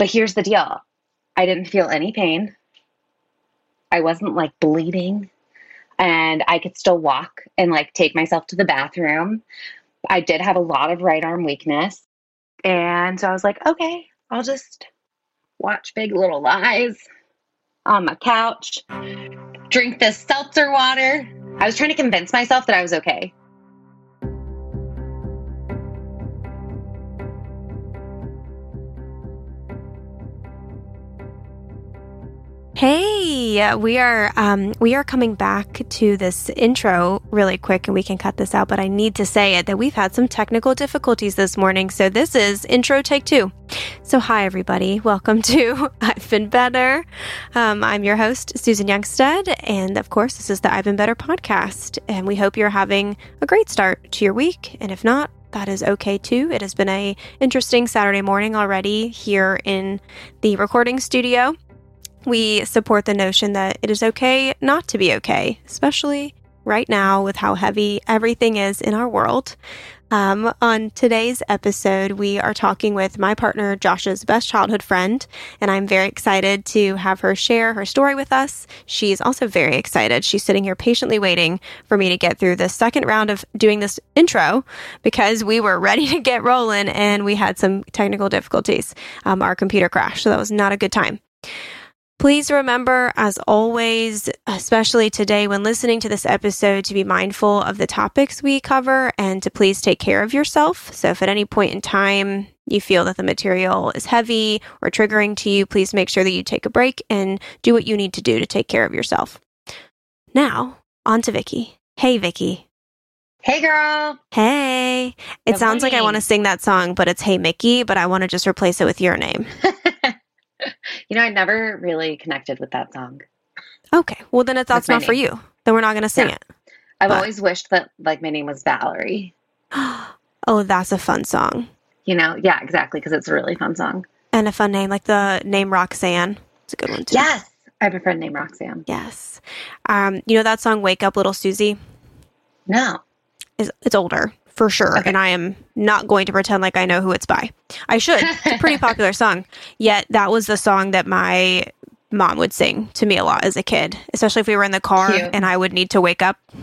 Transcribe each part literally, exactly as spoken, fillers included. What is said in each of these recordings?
But here's the deal. I didn't feel any pain. I wasn't like bleeding, and I could still walk and like take myself to the bathroom. I did have a lot of right arm weakness. And so I was like, okay, I'll just watch Big Little Lies on my couch, drink this seltzer water. I was trying to convince myself that I was okay. Hey, we are um, we are coming back to this intro really quick, and we can cut this out, but I need to say it that we've had some technical difficulties this morning, so this is intro take two. So hi, everybody. Welcome to I've Been Better. Um, I'm your host, Susan Youngstead, and of course, this is the I've Been Better podcast, and we hope you're having a great start to your week, and if not, that is okay too. It has been an interesting Saturday morning already here in the recording studio. We support the notion that it is okay not to be okay, especially right now with how heavy everything is in our world. Um, on today's episode, we are talking with my partner, Josh's best childhood friend, and I'm very excited to have her share her story with us. She's also very excited. She's sitting here patiently waiting for me to get through the second round of doing this intro because we were ready to get rolling and we had some technical difficulties. Um, our computer crashed, so that was not a good time. Please remember, as always, especially today when listening to this episode, to be mindful of the topics we cover and to please take care of yourself. So if at any point in time you feel that the material is heavy or triggering to you, please make sure that you take a break and do what you need to do to take care of yourself. Now, on to Vicky. Hey, Vicky. Hey, girl. Hey. It sounds like I want to sing that song, but it's Hey, Mickey, but I want to just replace it with your name. You know, I never really connected with that song. Okay. Well, then that's not name. for you. Then we're not going to sing yeah. it. I've but. always wished that, like, my name was Valerie. Oh, that's a fun song. You know? Yeah, exactly. Because it's a really fun song. And a fun name. Like the name Roxanne. It's a good one, too. Yes. I have a friend named Roxanne. Yes. Um, you know that song, Wake Up Little Susie? No. It's, it's older. For sure. Okay. And I am not going to pretend like I know who it's by. I should. It's a pretty popular song. Yet that was the song that my mom would sing to me a lot as a kid, especially if we were in the car Cute. and I would need to wake up. That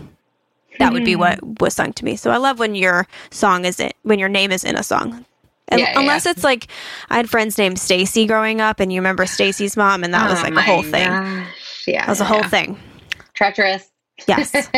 mm-hmm. would be what was sung to me. So I love when your song is in, when your name is in a song. And yeah, unless yeah. it's like I had friends named Stacy growing up and you remember Stacy's mom and that oh was like a whole gosh. thing. Yeah, that was yeah, a whole yeah. thing. Treacherous. Yes.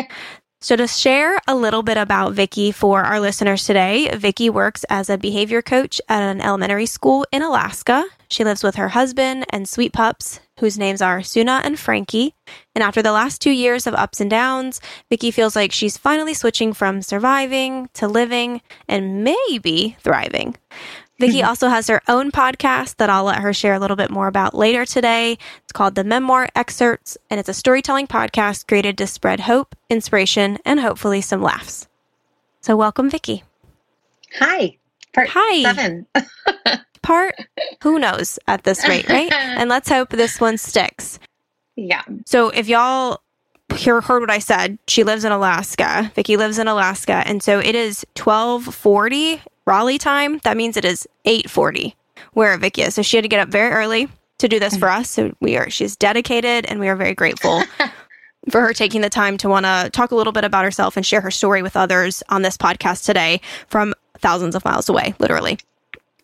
So to share a little bit about Vicky for our listeners today, Vicky works as a behavior coach at an elementary school in Alaska. She lives with her husband and sweet pups, whose names are Suna and Frankie. And after the last two years of ups and downs, Vicky feels like she's finally switching from surviving to living and maybe thriving. Vicky also has her own podcast that I'll let her share a little bit more about later today. It's called The Memoir Excerpts, and it's a storytelling podcast created to spread hope, inspiration, and hopefully some laughs. So welcome, Vicky. Hi. Part Hi. seven. Part, who knows at this rate, right? And let's hope this one sticks. Yeah. So if y'all heard what I said, she lives in Alaska. Vicky lives in Alaska, and so it is twelve forty Raleigh time. That means it is eight forty where Vicky is. So she had to get up very early to do this for us. So we are, she's dedicated and we are very grateful for her taking the time to want to talk a little bit about herself and share her story with others on this podcast today from thousands of miles away, literally.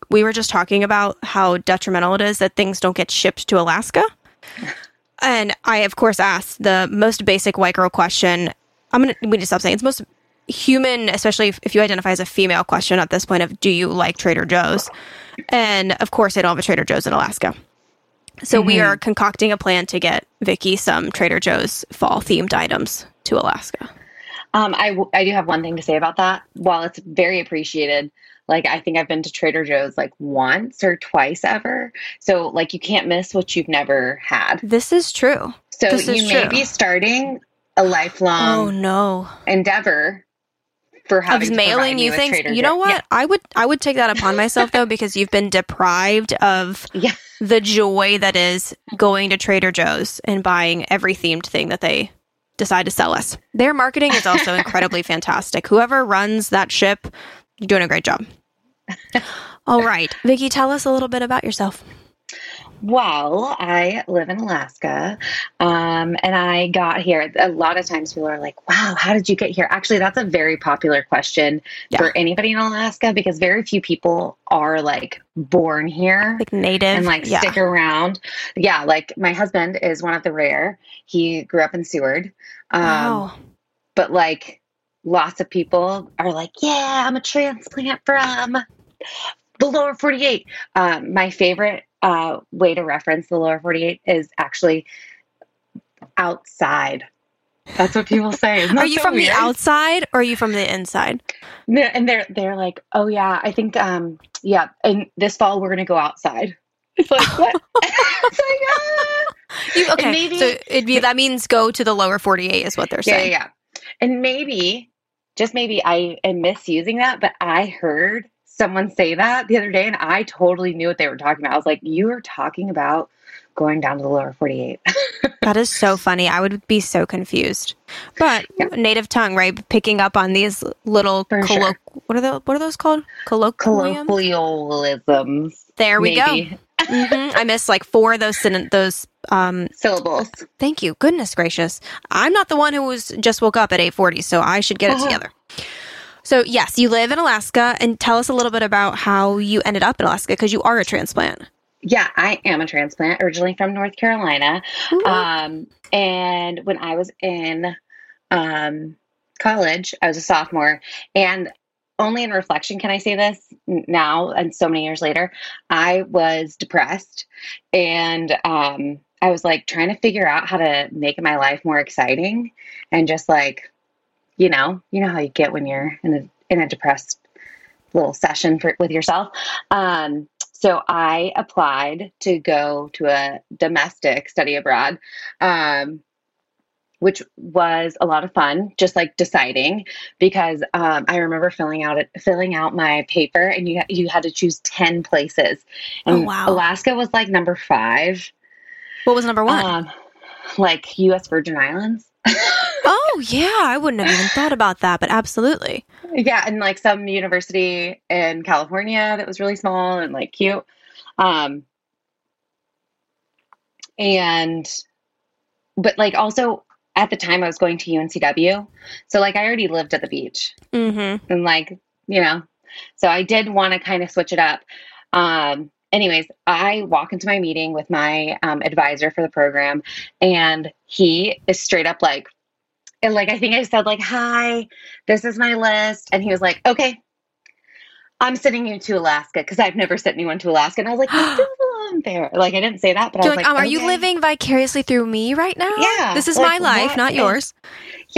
We were just talking about how detrimental it is that things don't get shipped to Alaska. And I, of course, asked the most basic white girl question. I'm going to, we need to stop saying it's most human, especially if, if you identify as a female question at this point of, do you like Trader Joe's? And of course, they don't have a Trader Joe's in Alaska. So mm-hmm. we are concocting a plan to get Vicky some Trader Joe's fall themed items to Alaska. Um, I, w- I do have one thing to say about that. While it's very appreciated, like I think I've been to Trader Joe's like once or twice ever. So like you can't miss what you've never had. This is true. So this you may true. be starting a lifelong oh, no. endeavor. For of mailing you things. Trader you know what? Yeah. I would I would take that upon myself, though, because you've been deprived of yeah. the joy that is going to Trader Joe's and buying every themed thing that they decide to sell us. Their marketing is also incredibly fantastic. Whoever runs that ship, you're doing a great job. All right. Vicky, tell us a little bit about yourself. Well, I live in Alaska, um, and I got here. A lot of times people are like, wow, how did you get here? Actually, that's a very popular question yeah. for anybody in Alaska, because very few people are like born here. Like native. And like yeah. stick around. Yeah, like my husband is one of the rare. He grew up in Seward. Um, wow. But like lots of people are like, yeah, I'm a transplant from the lower forty-eight. Um, my favorite Uh, way to reference the lower forty-eight is actually outside. That's what people say. Isn't that so weird? Are you from the outside or are you from the inside? And they're they're like, oh yeah, I think um yeah, and this fall we're gonna go outside. It's like what? It's like, ah. you, okay, maybe, so it'd be that means go to the lower forty-eight is what they're yeah, saying. Yeah, yeah, and maybe just maybe I am misusing that, but I heard someone say that the other day, and I totally knew what they were talking about. I was like, you are talking about going down to the lower forty-eight. That is so funny. I would be so confused. But yeah. native tongue, right? Picking up on these little colloquial sure. what are the what are those called? Colloquialisms. Colloquialisms. There we maybe. go. Mm-hmm. I missed like four of those those um, syllables. Thank you. Goodness gracious. I'm not the one who was just woke up at eight forty, so I should get it oh. together. So yes, you live in Alaska, and tell us a little bit about how you ended up in Alaska, because you are a transplant. Yeah, I am a transplant, originally from North Carolina. Mm-hmm. Um, and when I was in um, college, I was a sophomore, and only in reflection can I say this now, and so many years later, I was depressed, and um, I was like trying to figure out how to make my life more exciting, and just like, You know, you know how you get when you're in a in a depressed little session for, with yourself. Um, so I applied to go to a domestic study abroad, um, which was a lot of fun. Just like deciding, because um, I remember filling out it, filling out my paper, and you you had to choose ten places. And oh wow! Alaska was like number five. What was number one? Um, like U S Virgin Islands. Oh, yeah. I wouldn't have even thought about that, but absolutely. Yeah. And like some university in California that was really small and like cute. Um, and, but like also at the time I was going to U N C W. So like I already lived at the beach mm-hmm. and like, you know, so I did want to kind of switch it up. Um, anyways, I walk into my meeting with my um, advisor for the program, and he is straight up like, And like, I think I said like, hi, this is my list. And he was like, okay, I'm sending you to Alaska. Cause I've never sent anyone to Alaska. And I was like, I still belong there. Like, I didn't say that, but You're I was like, um, okay. Are you living vicariously through me right now? Yeah. This is like, my life, what? not yours.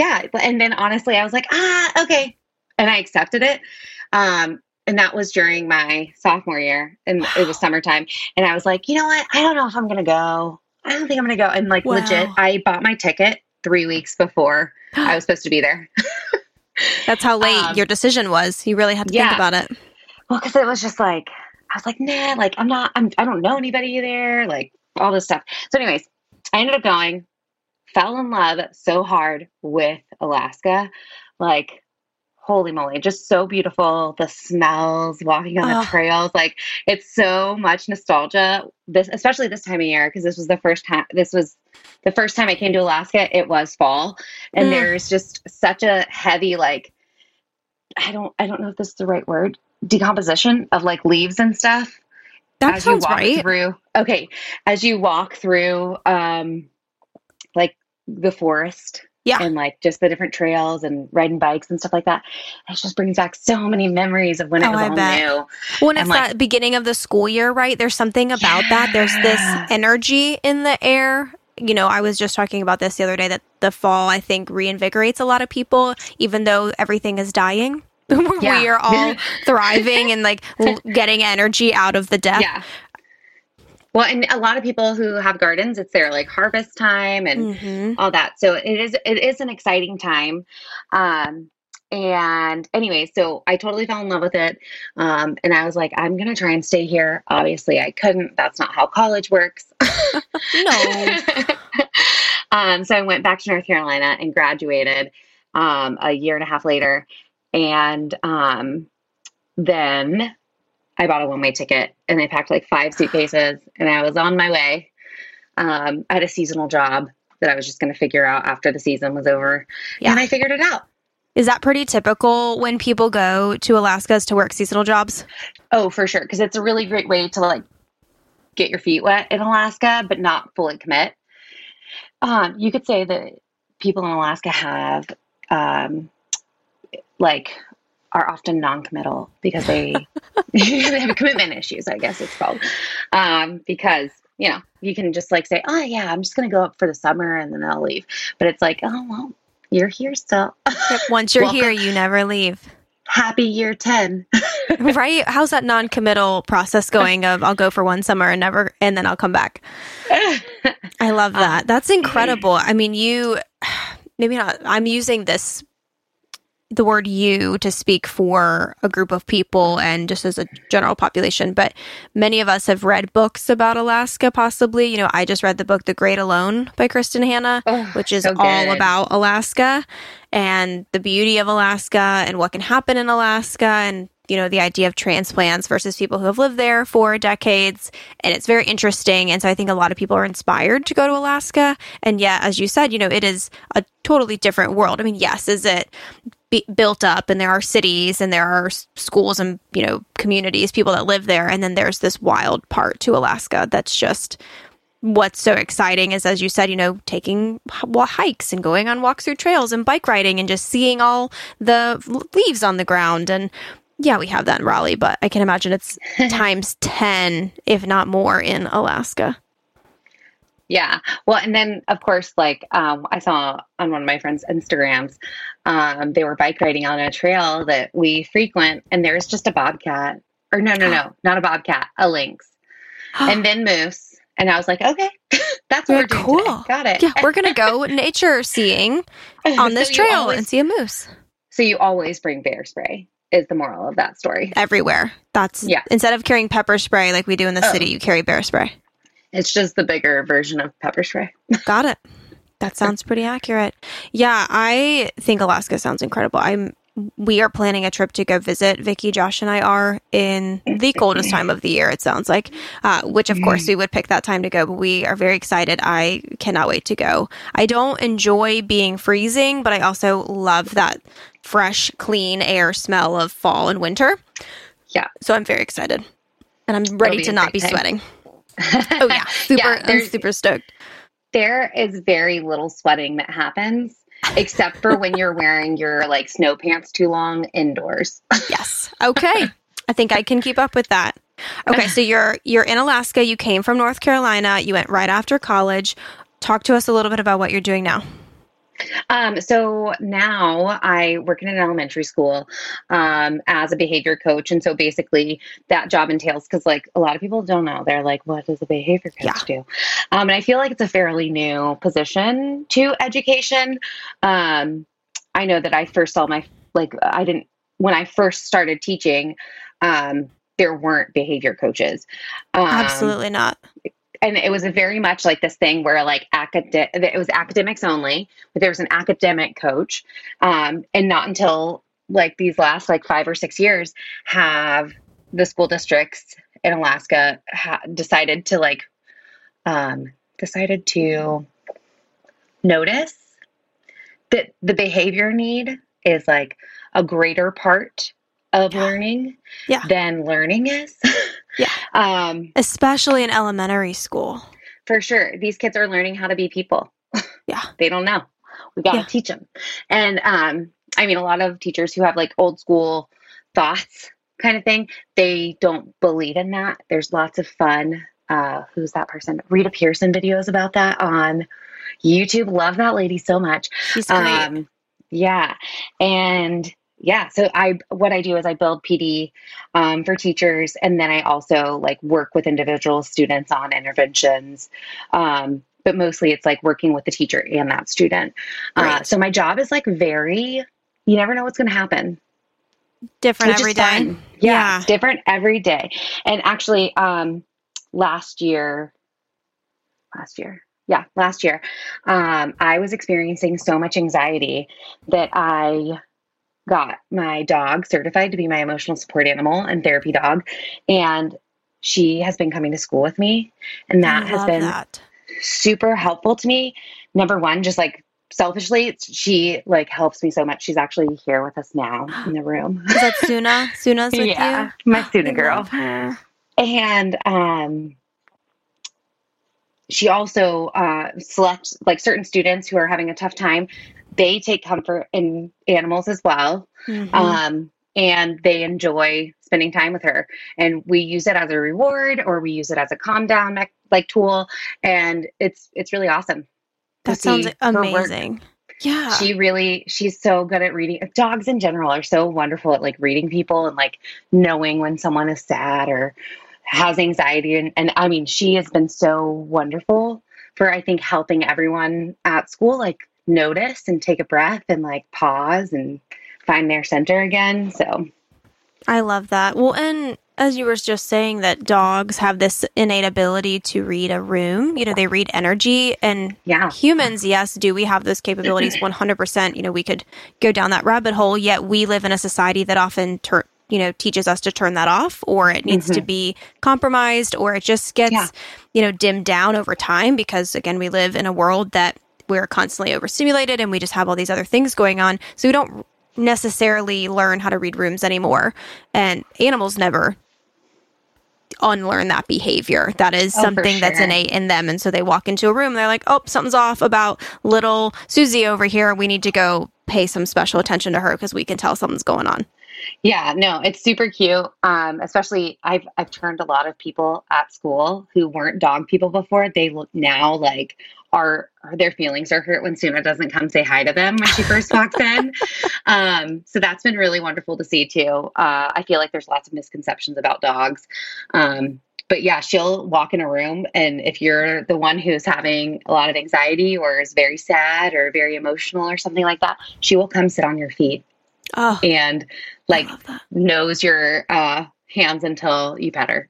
Yeah. And then honestly, I was like, ah, okay. And I accepted it. Um, and that was during my sophomore year, and wow. it was summertime. And I was like, you know what? I don't know if I'm going to go. I don't think I'm going to go. And like, wow. legit, I bought my ticket three weeks before I was supposed to be there. That's how late um, your decision was. You really had to yeah. think about it. Well, cause it was just like, I was like, nah, like I'm not, I'm, I don't know anybody there. Like all this stuff. So anyways, I ended up going, fell in love so hard with Alaska. Like, holy moly, just so beautiful. The smells, walking on oh. the trails. Like it's so much nostalgia, this, especially this time of year. Cause this was the first time, this was the first time I came to Alaska, it was fall. And mm. there's just such a heavy, like, I don't, I don't know if this is the right word, decomposition of like leaves and stuff. That as sounds you walk right. through, okay. As you walk through, um, like the forest. Yeah. And like just the different trails and riding bikes and stuff like that. It just brings back so many memories of when it oh, was I all bet. new. When it's like, that beginning of the school year, right? There's something about yeah. that. There's this energy in the air. You know, I was just talking about this the other day that the fall, I think, reinvigorates a lot of people, even though everything is dying. Yeah. We are all thriving and like getting energy out of the death. Yeah. Well, and a lot of people who have gardens, it's their like harvest time and mm-hmm. all that. So it is, it is an exciting time. Um, and anyway, so I totally fell in love with it. Um, and I was like, I'm going to try and stay here. Obviously I couldn't, that's not how college works. No. um, so I went back to North Carolina and graduated, um, a year and a half later. And, um, then I bought a one-way ticket and I packed like five suitcases and I was on my way. Um, I had a seasonal job that I was just going to figure out after the season was over. Yeah. And I figured it out. Is that pretty typical when people go to Alaska is to work seasonal jobs? Oh, for sure. Because it's a really great way to like get your feet wet in Alaska, but not fully commit. Um, you could say that people in Alaska have um, like are often non-committal because they, they have commitment issues, I guess it's called. Um, because, you know, you can just like say, oh yeah, I'm just going to go up for the summer and then I'll leave. But it's like, oh, well, you're here still. Once you're Welcome. Here, you never leave. Happy year ten. Right? How's that non-committal process going of I'll go for one summer and never, and then I'll come back. I love that. Um, That's incredible. I mean, you, maybe not, I'm using this, the word you to speak for a group of people and just as a general population, but many of us have read books about Alaska possibly. You know, I just read the book, The Great Alone by Kristen Hannah, oh, which is so all about Alaska and the beauty of Alaska and what can happen in Alaska and, you know, the idea of transplants versus people who have lived there for decades. And it's very interesting. And so I think a lot of people are inspired to go to Alaska. And yeah, as you said, you know, it is a totally different world. I mean, yes, is it be- built up and there are cities and there are schools and, you know, communities, people that live there. And then there's this wild part to Alaska that's just what's so exciting is, as you said, you know, taking hikes and going on walks through trails and bike riding and just seeing all the leaves on the ground. And yeah, we have that in Raleigh, but I can imagine it's times ten, if not more, in Alaska. Yeah. Well, and then, of course, like um, I saw on one of my friends' Instagrams, um, they were bike riding on a trail that we frequent, and there's just a bobcat. Or no, no, no, not a bobcat, a lynx. And then moose. And I was like, okay, that's what yeah, we're doing cool. today. Got it. Yeah, we're going to go nature seeing on this so trail always, and see a moose. So you always bring bear spray. Is the moral of that story. Everywhere. That's yeah. Instead of carrying pepper spray like we do in the oh. city, you carry bear spray. It's just the bigger version of pepper spray. Got it. That sounds pretty accurate. Yeah, I think Alaska sounds incredible. I'm we are planning a trip to go visit. Vicky, Josh, and I are in the coldest time of the year, it sounds like, uh, which, of course, we would pick that time to go, but we are very excited. I cannot wait to go. I don't enjoy being freezing, but I also love that fresh, clean air smell of fall and winter. Yeah. So I'm very excited. And I'm ready to not be time. sweating. Oh, yeah. Super, yeah, I'm super stoked. There is very little sweating that happens. Except for when you're wearing your, like, snow pants too long indoors. Yes. Okay. I think I can keep up with that. Okay. So you're you're in Alaska. You came from North Carolina. You went right after college. Talk to us a little bit about what you're doing now. Um, so now I work in an elementary school um, as a behavior coach. And so basically that job entails, because like a lot of people don't know, they're like, what does a behavior coach yeah. do? Um, and I feel like it's a fairly new position to education. Um, I know that I first saw my, like I didn't, when I first started teaching, um, there weren't behavior coaches. Um, Absolutely not. And it was a very much like this thing where like academic, it was academics only, but there was an academic coach. Um, and not until like these last like five or six years have the school districts in Alaska ha- decided to like, um, decided to notice that the behavior need is like a greater part of yeah. learning yeah. than learning is. Yeah. Um, especially in elementary school. For sure. These kids are learning how to be people. Yeah. They don't know. We got to yeah. teach them. And, um, I mean, a lot of teachers who have like old school thoughts kind of thing, they don't believe in that. There's lots of fun. Uh, who's that person? Rita Pearson videos about that on YouTube. Love that lady so much. She's great. Um, yeah. And yeah. So I, what I do is I build P D, um, for teachers. And then I also like work with individual students on interventions. Um, but mostly it's like working with the teacher and that student. Uh, right. So my job is like very, you never know what's going to happen. Different every day. Yeah, yeah. It's different every day. And actually, um, last year, last year, yeah, last year, um, I was experiencing so much anxiety that I got my dog certified to be my emotional support animal and therapy dog. And she has been coming to school with me. And that has been that. super helpful to me. Number one, just like selfishly, she like helps me so much. She's actually here with us now in the room. Is that Suna? Suna's with yeah, you? My Suna girl. And um, she also uh, selects like certain students who are having a tough time. They take comfort in animals as well. Mm-hmm. Um, and they enjoy spending time with her. And we use it as a reward, or we use it as a calm down me- like tool. And it's, it's really awesome. That sounds amazing. Yeah. She really, she's so good at reading. Dogs in general are so wonderful at like reading people and like knowing when someone is sad or has anxiety. And, and I mean, she has been so wonderful for, I think, helping everyone at school, like notice and take a breath and like pause and find their center again. So I love that. Well, and as you were just saying, that dogs have this innate ability to read a room. You know, they read energy. And yeah. humans, yes, do we have those capabilities one hundred percent. You know, we could go down that rabbit hole, yet we live in a society that often, ter- you know, teaches us to turn that off, or it needs mm-hmm. to be compromised, or it just gets, yeah. you know, dimmed down over time because, again, we live in a world that we're constantly overstimulated and we just have all these other things going on. So we don't necessarily learn how to read rooms anymore. And animals never unlearn that behavior. That is oh, something sure. that's innate in them. And so they walk into a room, they're like, oh, something's off about little Susie over here. We need to go pay some special attention to her because we can tell something's going on. Yeah, no, it's super cute. Um, especially I've, I've turned a lot of people at school who weren't dog people before. They look now like are, are their feelings are hurt when Suna doesn't come say hi to them when she first walks in. Um, so that's been really wonderful to see too. Uh, I feel like there's lots of misconceptions about dogs. Um, but yeah, she'll walk in a room, and if you're the one who's having a lot of anxiety or is very sad or very emotional or something like that, she will come sit on your feet. Oh, and like knows your uh, hands until you pet her.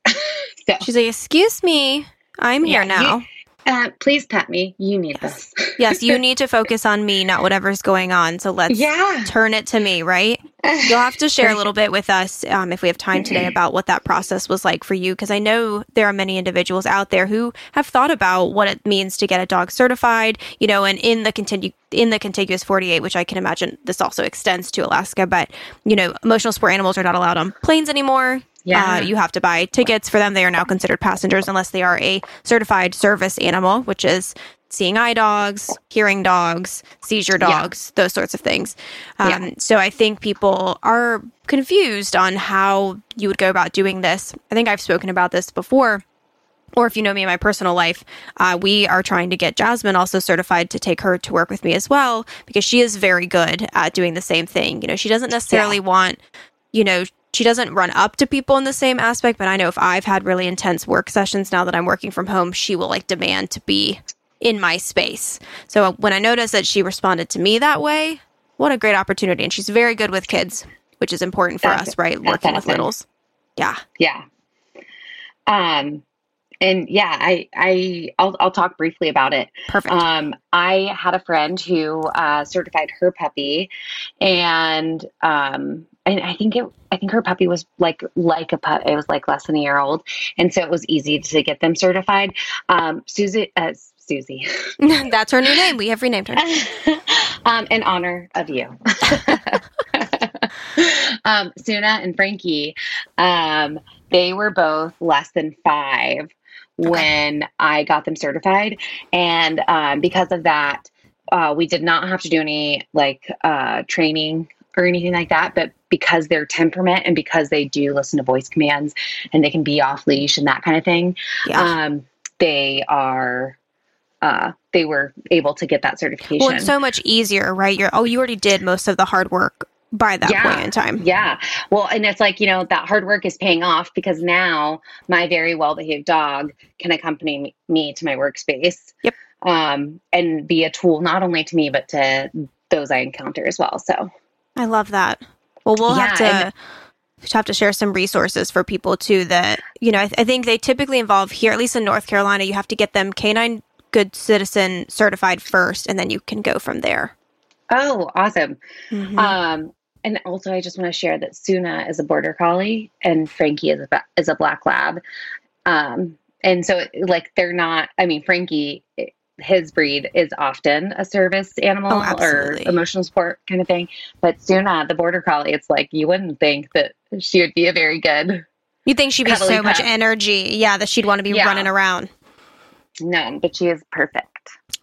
So she's like, excuse me, I'm yeah, here now. You, uh, please pet me. You need yes. this. Yes, you need to focus on me, not whatever's going on. So let's yeah. turn it to me, right? You'll have to share a little bit with us um, if we have time today about what that process was like for you, because I know there are many individuals out there who have thought about what it means to get a dog certified, you know, and in the continu- in the contiguous forty-eight, which I can imagine this also extends to Alaska, but, you know, emotional support animals are not allowed on planes anymore. Yeah, uh, you have to buy tickets for them. They are now considered passengers unless they are a certified service animal, which is seeing eye dogs, hearing dogs, seizure dogs, yeah. those sorts of things. Um, yeah. So I think people are confused on how you would go about doing this. I think I've spoken about this before, or if you know me in my personal life, uh, we are trying to get Jasmine also certified to take her to work with me as well, because she is very good at doing the same thing. You know, she doesn't necessarily yeah. want, you know, she doesn't run up to people in the same aspect, but I know if I've had really intense work sessions now that I'm working from home, she will like demand to be in my space. So when I noticed that she responded to me that way, what a great opportunity. And she's very good with kids, which is important for that's us, right? Working with littles. Yeah. Yeah. Um, and yeah, I, I, I'll, I'll talk briefly about it. Perfect. Um, I had a friend who, uh, certified her puppy, and, um, and I think it, I think her puppy was like, like a pup. It was like less than a year old. And so it was easy to get them certified. Um, Susie, uh, Susie. That's her new name. We have renamed her. um, in honor of you. um, Suna and Frankie, um, they were both less than five when I got them certified. And um, because of that, uh, we did not have to do any like uh, training or anything like that. But because their temperament and because they do listen to voice commands and they can be off leash and that kind of thing, yeah. um, they are... Uh, they were able to get that certification. Well, it's so much easier, right? You're, oh, you already did most of the hard work by that yeah, point in time. Yeah. Well, and it's like, you know, that hard work is paying off because now my very well-behaved dog can accompany me to my workspace. Yep. Um, and be a tool not only to me, but to those I encounter as well. So I love that. Well, we'll yeah, have to... And- have to share some resources for people too that, you know, I, th- I think they typically involve here, at least in North Carolina, you have to get them canine good citizen certified first, and then you can go from there. Oh, awesome. Mm-hmm. Um, And also, I just want to share that Suna is a border collie and Frankie is a, is a black lab. Um, and so, like, they're not, I mean, Frankie, his breed is often a service animal oh, or emotional support kind of thing. But Suna, the border collie, it's like, you wouldn't think that she would be a very good. You'd think she'd be so cup. much energy. Yeah. That she'd want to be yeah. running around. No, but she is perfect.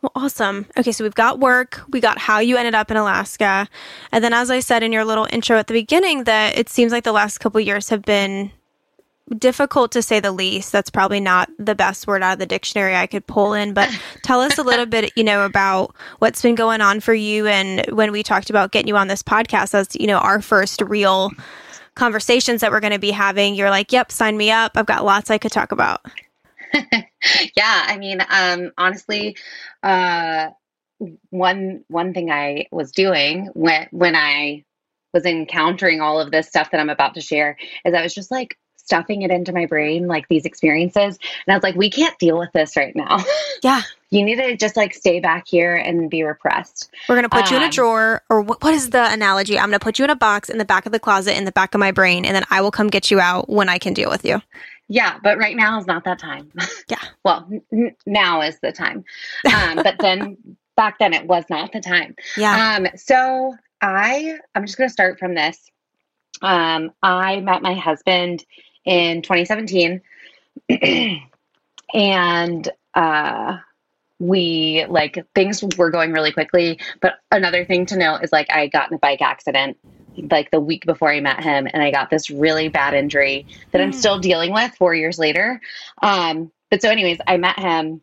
Well, awesome. Okay, so we've got work, we got how you ended up in Alaska, and then as I said in your little intro at the beginning, that it seems like the last couple of years have been difficult to say the least. That's probably not the best word out of the dictionary I could pull in, but tell us a little bit, you know, about what's been going on for you. And when we talked about getting you on this podcast as, you know, our first real conversations that we're going to be having, you're like, yep, sign me up. I've got lots I could talk about. Yeah, I mean, um, honestly, uh, one one thing I was doing when when I was encountering all of this stuff that I'm about to share is I was just like stuffing it into my brain, like these experiences. And I was like, we can't deal with this right now. Yeah. You need to just like stay back here and be repressed. We're going to put um, you in a drawer, or what, what is the analogy? I'm going to put you in a box in the back of the closet in the back of my brain, and then I will come get you out when I can deal with you. Yeah, but right now is not that time. Yeah. Well, n- now is the time. Um, but then back then it was not the time. Yeah. Um, so I, I'm just going to start from this. Um, I met my husband in twenty seventeen and, uh, we like things were going really quickly. But another thing to note is like, I got in a bike accident like the week before I met him, and I got this really bad injury that mm. I'm still dealing with four years later. Um, but so anyways, I met him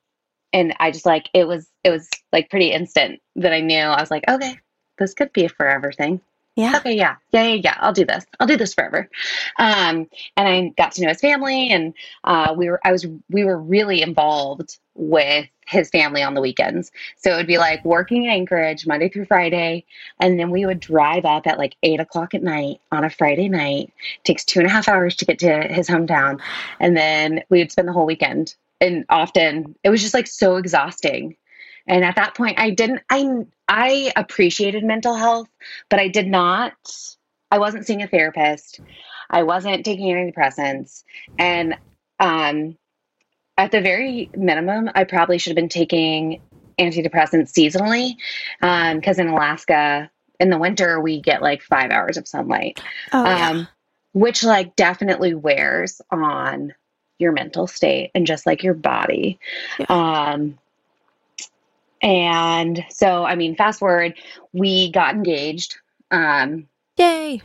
and I just like, it was, it was like pretty instant that I knew. I was like, okay, this could be a forever thing. Yeah. Okay. Yeah. Yeah. Yeah. Yeah. I'll do this. I'll do this forever. Um, and I got to know his family, and, uh, we were, I was, we were really involved with his family on the weekends. So it would be like working in Anchorage Monday through Friday. And then we would drive up at like eight o'clock at night on a Friday night. It takes two and a half hours to get to his hometown. And then we would spend the whole weekend. And often it was just like so exhausting. And at that point I didn't, I, I appreciated mental health, but I did not, I wasn't seeing a therapist. I wasn't taking antidepressants. And, um, at the very minimum, I probably should have been taking antidepressants seasonally, um, because in Alaska, in the winter, we get like five hours of sunlight, oh, um, yeah. which like definitely wears on your mental state and just like your body. Yeah. Um, and so, I mean, fast forward, we got engaged. Um, Yay.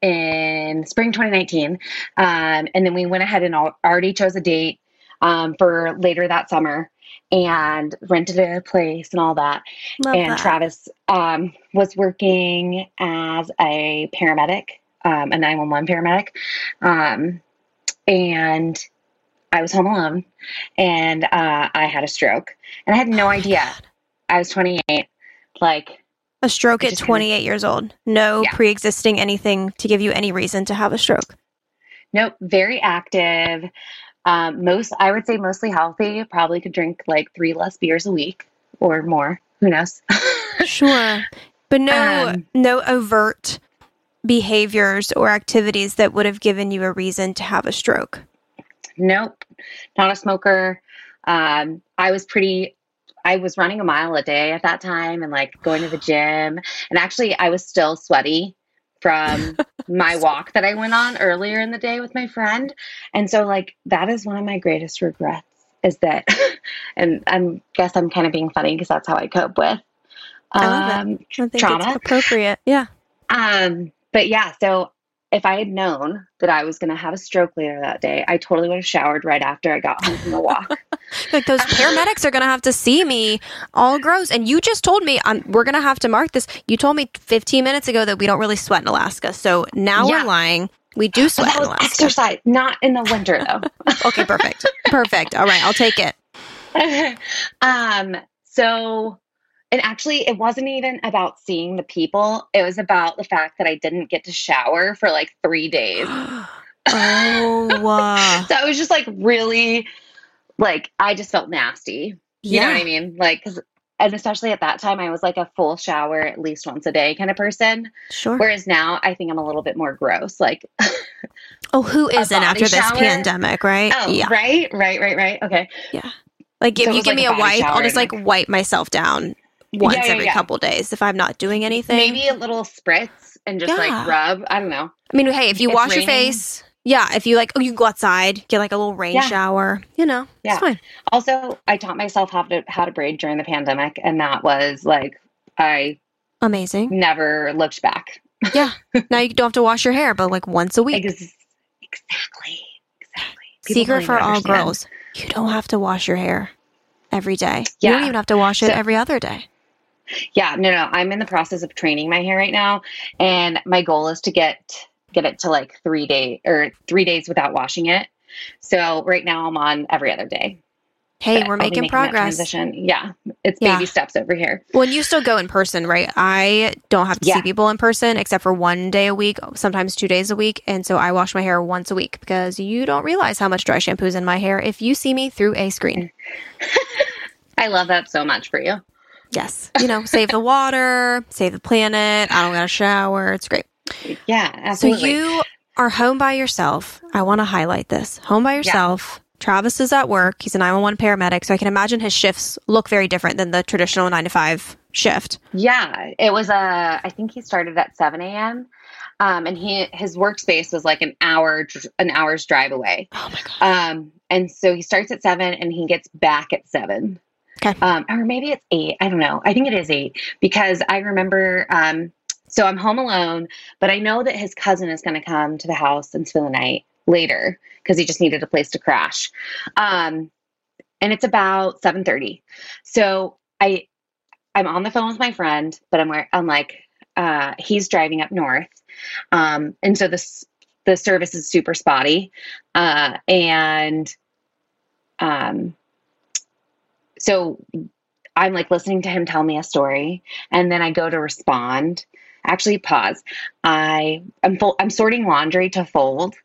In spring twenty nineteen. Um, and then we went ahead and already chose a date Um, for later that summer, and rented a place and all that. Love and that. Travis um, was working as a paramedic, um, a nine one one paramedic. Um, and I was home alone, and uh, I had a stroke, and I had no oh idea. I was twenty-eight, like a stroke at twenty-eight kinda, years old. No yeah. pre-existing anything to give you any reason to have a stroke. Nope. Very active. Um, most, I would say mostly healthy, probably could drink like three less beers a week or more, who knows? Sure. But no, um, no overt behaviors or activities that would have given you a reason to have a stroke. Nope. Not a smoker. Um, I was pretty, I was running a mile a day at that time and like going to the gym, and actually I was still sweaty from my walk that I went on earlier in the day with my friend. And so like, that is one of my greatest regrets is that, and I guess I'm kind of being funny because that's how I cope with um, I love I think trauma. It's appropriate. Yeah. Um, but yeah, so if I had known that I was going to have a stroke later that day, I totally would have showered right after I got home from the walk. Like those paramedics are going to have to see me all gross. And you just told me um, we're going to have to mark this. You told me fifteen minutes ago that we don't really sweat in Alaska. So now yeah. we're lying. We do sweat that in Alaska. Exercise, not in the winter though. Okay, perfect. Perfect. All right. I'll take it. um. So... And actually, it wasn't even about seeing the people. It was about the fact that I didn't get to shower for like three days. Oh, wow. So I was just like really, like, I just felt nasty. You yeah. know what I mean? Like, and especially at that time, I was like a full shower at least once a day kind of person. Sure. Whereas now I think I'm a little bit more gross. Like, oh, who isn't after this shower? Pandemic, right? Oh, yeah. Right, right, right, right. Okay. Yeah. Like if so you give like me a, a wipe, I'll just like wipe myself down once yeah, yeah, every yeah. couple days if I'm not doing anything. Maybe a little spritz and just yeah. like rub. I don't know. I mean, hey, if you it's wash raining. Your face. Yeah, if you like, oh, you go outside, get like a little rain yeah. shower, you know, yeah. it's fine. Also, I taught myself how to how to braid during the pandemic, and that was like, I amazing never looked back. Yeah, now you don't have to wash your hair, but like once a week. Ex- exactly, exactly. People Secret for all understand. Girls: you don't have to wash your hair every day. Yeah. You don't even have to wash it so, every other day. Yeah, no, no. I'm in the process of training my hair right now, and my goal is to get. get it to like three day or three days without washing it. So right now I'm on every other day. Hey, but we're making progress. Transition. Yeah. It's yeah. baby steps over here. Well, and you still go in person, right? I don't have to yeah. see people in person except for one day a week, sometimes two days a week. And so I wash my hair once a week because you don't realize how much dry shampoo is in my hair if you see me through a screen. I love that so much for you. Yes. You know, save the water, save the planet. I don't got to shower. It's great. Yeah, absolutely. So you are home by yourself. I want to highlight this. Home by yourself. Yeah. Travis is at work. He's a nine one one paramedic. So I can imagine his shifts look very different than the traditional nine to five shift. Yeah. It was, a, I think he started at seven a.m. Um, and he his workspace was like an hour, an hour's drive away. Oh my God. Um, and so he starts at seven and he gets back at seven. Okay. Um, or maybe it's eight. I don't know. I think it is eight because I remember... Um, So I'm home alone, but I know that his cousin is going to come to the house and spend the night later because he just needed a place to crash. Um, and it's about seven thirty. So I, I'm on the phone with my friend, but I'm where I'm like, uh, he's driving up north. Um, and so this, the service is super spotty. Uh, and, um, so I'm like listening to him tell me a story and then I go to respond. Actually, pause. I I'm fo- I'm sorting laundry to fold,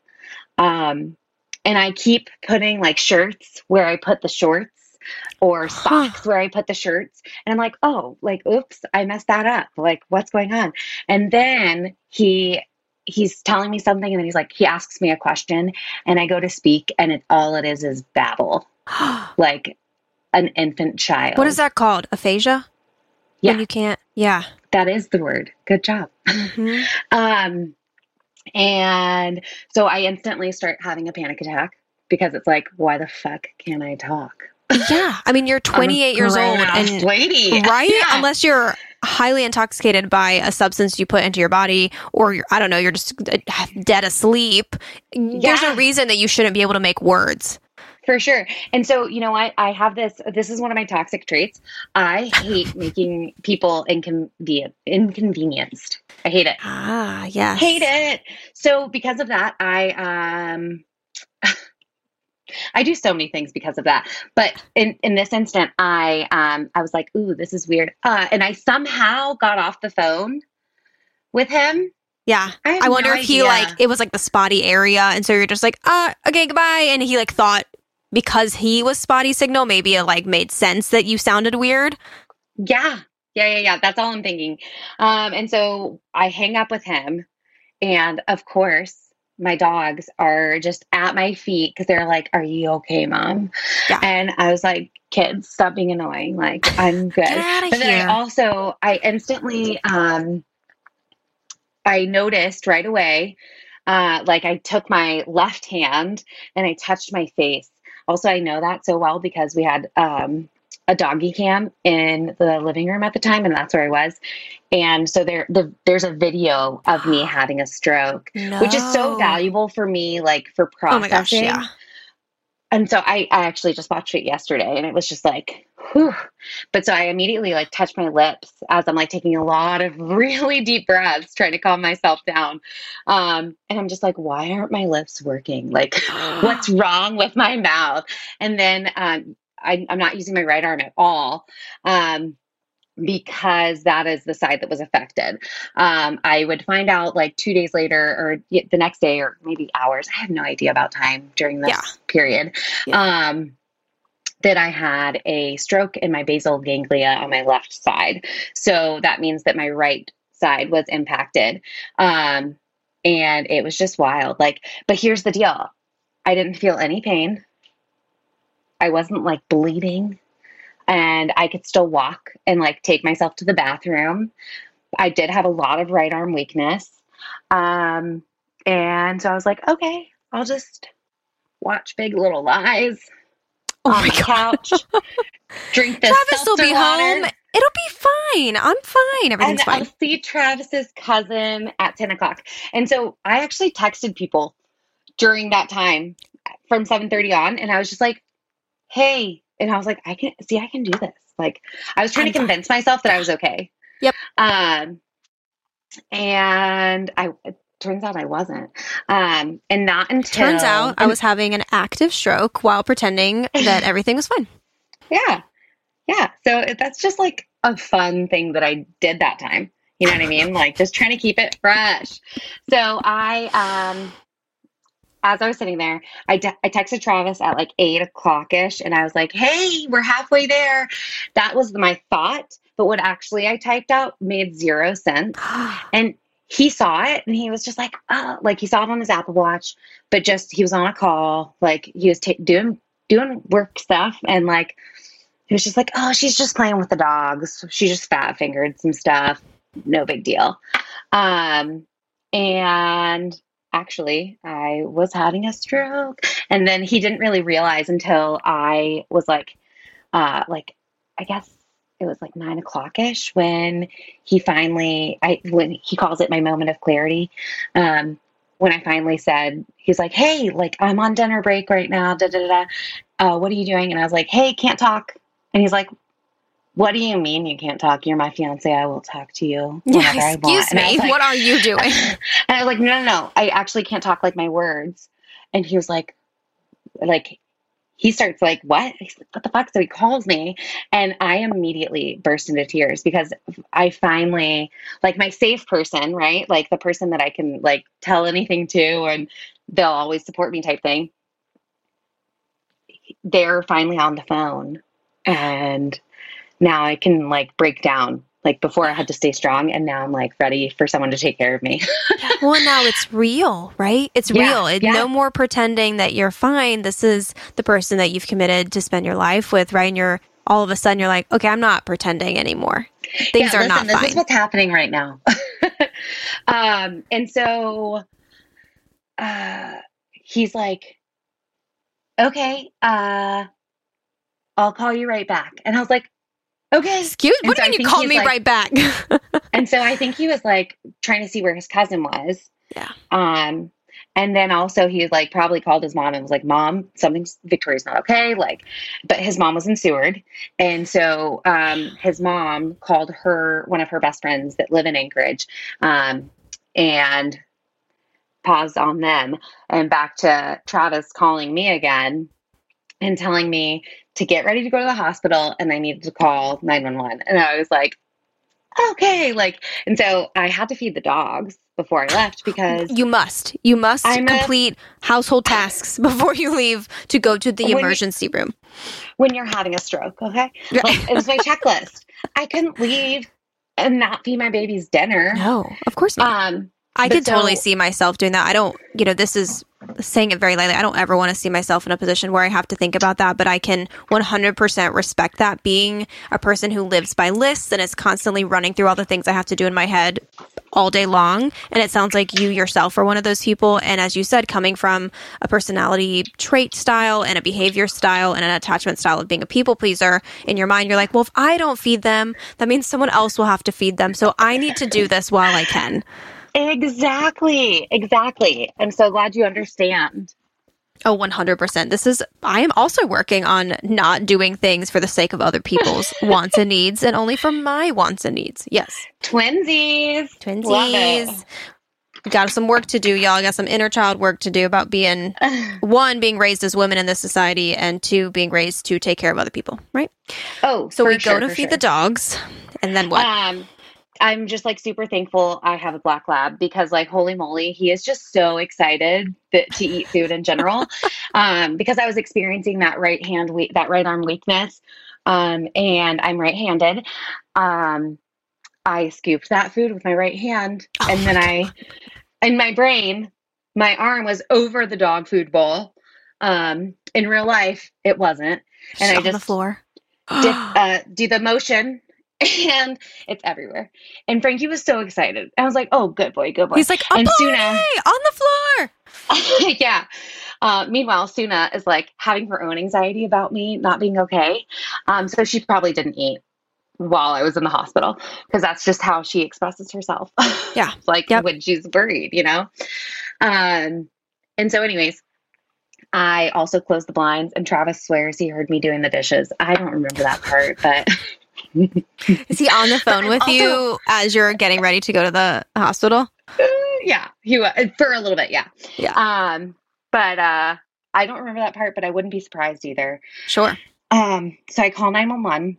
um, and I keep putting like shirts where I put the shorts, or socks where I put the shirts. And I'm like, oh, like, oops, I messed that up. Like, what's going on? And then he he's telling me something, and then he's like, he asks me a question, and I go to speak, and it all it is is babble, like an infant child. What is that called? Aphasia? Yeah, when you can't. Yeah. That is the word. Good job. Mm-hmm. um, and so I instantly start having a panic attack because it's like, why the fuck can't I talk? Yeah. I mean, you're twenty-eight years old and lady, right? Yeah. Unless you're highly intoxicated by a substance you put into your body or you're, I don't know, you're just dead asleep. Yeah. There's no reason that you shouldn't be able to make words. For sure. And so, you know, I, I have this, this is one of my toxic traits. I hate making people inconven- inconvenienced. I hate it. Ah, yes. Hate it. So because of that, I, um, I do so many things because of that. But in, in this instant, I, um, I was like, ooh, this is weird. Uh, and I somehow got off the phone with him. Yeah. I, I wonder no if he idea. Like, it was like the spotty area. And so you're just like, ah, okay, goodbye. And he like thought, because he was spotty signal, maybe it like made sense that you sounded weird. Yeah. Yeah, yeah, yeah. That's all I'm thinking. Um, and so I hang up with him. And of course, my dogs are just at my feet because they're like, are you okay, mom? Yeah. And I was like, kids, stop being annoying. Like, I'm good. Get out of but here. Then I also, I instantly, um, I noticed right away, uh, like I took my left hand and I touched my face. Also, I know that so well because we had um, a doggy cam in the living room at the time, and that's where I was. And so there, the, there's a video of me having a stroke, no. which is so valuable for me, like for processing. Oh my gosh, yeah. And so I, I actually just watched it yesterday, and it was just like, whew. But so I immediately like touched my lips as I'm like taking a lot of really deep breaths, trying to calm myself down. Um, and I'm just like, why aren't my lips working? Like, what's wrong with my mouth? And then um, I, I'm not using my right arm at all um, because that is the side that was affected. Um, I would find out like two days later or the next day or maybe hours. I have no idea about time during this yeah. period. Yeah. Um, that I had a stroke in my basal ganglia on my left side. So that means that my right side was impacted. Um, and it was just wild. Like, but here's the deal. I didn't feel any pain. I wasn't like bleeding, and I could still walk and like take myself to the bathroom. I did have a lot of right arm weakness. Um, and so I was like, okay, I'll just watch Big Little Lies oh on my the couch, drink this Travis seltzer will be water. Home. It'll be fine. I'm fine. Everything's and fine. I'll see Travis's cousin at ten o'clock. And so I actually texted people during that time from seven thirty on. And I was just like, hey, and I was like, I can see, I can do this. Like I was trying I'm to convince fine. myself that I was okay. Yep. Um, and I, it turns out I wasn't. Um, and not until turns out I was having an active stroke while pretending that everything was fine. Yeah. Yeah. So it, that's just like a fun thing that I did that time. You know what I mean? Like just trying to keep it fresh. So I, um, as I was sitting there, I, de- I texted Travis at like eight o'clock ish. And I was like, hey, we're halfway there. That was my thought. But what actually I typed out made zero sense. And he saw it and he was just like, oh, like he saw it on his Apple Watch, but just, he was on a call. Like he was t- doing, doing work stuff. And like, he was just like, oh, she's just playing with the dogs. She just fat fingered some stuff. No big deal. Um, and actually I was having a stroke. And then he didn't really realize until I was like, uh, like, I guess, it was like nine o'clock ish when he finally, I, when he calls it my moment of clarity. Um, when I finally said, he's like, hey, like I'm on dinner break right now. Da, da, da, da. Uh, what are you doing? And I was like, hey, can't talk. And he's like, what do you mean you can't talk? You're my fiance. I will talk to you whenever yeah, I want. Excuse me. Like, what are you doing? And I was like, no, no, no. I actually can't talk like my words. And he was like, like, he starts like, what? He's like, what the fuck? So he calls me and I immediately burst into tears because I finally, like my safe person, right? Like the person that I can like tell anything to and they'll always support me type thing. They're finally on the phone. And now I can like break down. Like before I had to stay strong and now I'm like ready for someone to take care of me. Well, now it's real, right? It's yeah, real. It, yeah. No more pretending that you're fine. This is the person that you've committed to spend your life with, right? And you're all of a sudden you're like, okay, I'm not pretending anymore. Things yeah, are listen, not this fine. This is what's happening right now. um, and so uh, he's like, okay, uh, I'll call you right back. And I was like, okay. Excuse me. What do you mean you called me right back? And so I think he was like trying to see where his cousin was. Yeah. Um, and then also he was like probably called his mom and was like, Mom, something's Victoria's not okay. Like, but his mom was in Seward. And so um his mom called her one of her best friends that live in Anchorage, um, and paused on them and back to Travis calling me again and telling me to get ready to go to the hospital and I needed to call nine one one. And I was like, okay. Like, and so I had to feed the dogs before I left because you must, you must I'm complete a, household tasks before you leave to go to the emergency you, room. When you're having a stroke. Okay. Like, it was my checklist. I couldn't leave and not feed my baby's dinner. No, of course not. Um, I could so, totally see myself doing that. I don't, you know, this is saying it very lightly. I don't ever want to see myself in a position where I have to think about that, but I can one hundred percent respect that. Being a person who lives by lists and is constantly running through all the things I have to do in my head all day long. And it sounds like you yourself are one of those people. And as you said, coming from a personality trait style and a behavior style and an attachment style of being a people pleaser, in your mind, you're like, well, if I don't feed them, that means someone else will have to feed them. So I need to do this while I can. Exactly. Exactly. I'm so glad you understand. Oh, one hundred percent. This is, I am also working on not doing things for the sake of other people's wants and needs and only for my wants and needs. Yes. Twinsies. Twinsies. We got some work to do, y'all. Got some inner child work to do about being, one, being raised as women in this society, and two, being raised to take care of other people, right? Oh, so we sure, go to feed sure. the dogs, and then what? Um, I'm just like super thankful I have a black lab because like, holy moly, he is just so excited that, to eat food in general. Um, because I was experiencing that right hand, we- that right arm weakness. Um, and I'm right-handed. Um, I scooped that food with my right hand. Oh and then God. I, in my brain, my arm was over the dog food bowl. Um, in real life, it wasn't. And just I just on the floor. Did, uh, do the motion. And it's everywhere. And Frankie was so excited. I was like, "Oh, good boy, good boy." He's like, "Oh, Suna on the floor." Yeah. Uh, meanwhile, Suna is like having her own anxiety about me not being okay. Um, so she probably didn't eat while I was in the hospital because that's just how she expresses herself. Yeah, like yep. when she's worried, you know. Um, and so, anyways. I also closed the blinds, and Travis swears he heard me doing the dishes. I don't remember that part, but... Is he on the phone with also, you as you're getting ready to go to the hospital? Uh, yeah, he was, for a little bit, yeah. Yeah. Um, but uh, I don't remember that part, but I wouldn't be surprised either. Sure. Um, so I call nine one one,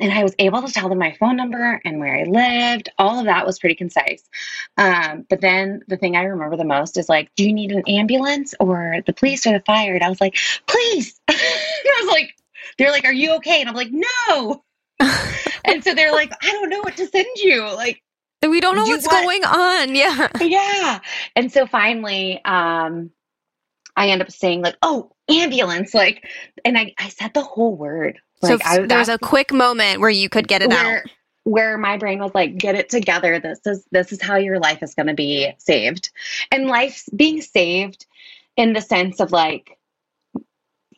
and I was able to tell them my phone number and where I lived. All of that was pretty concise. Um, but then the thing I remember the most is like, do you need an ambulance or the police or the fire? And I was like, please. I was like, they're like, are you okay? And I'm like, no. And so they're like, I don't know what to send you. Like, we don't know do what's what? going on. Yeah. Yeah. And so finally, um, I end up saying like, oh, ambulance. Like, and I, I said the whole word. Like so I, there was a quick moment where you could get it where, out. Where my brain was like, get it together. This is, this is how your life is going to be saved. And life's being saved in the sense of like,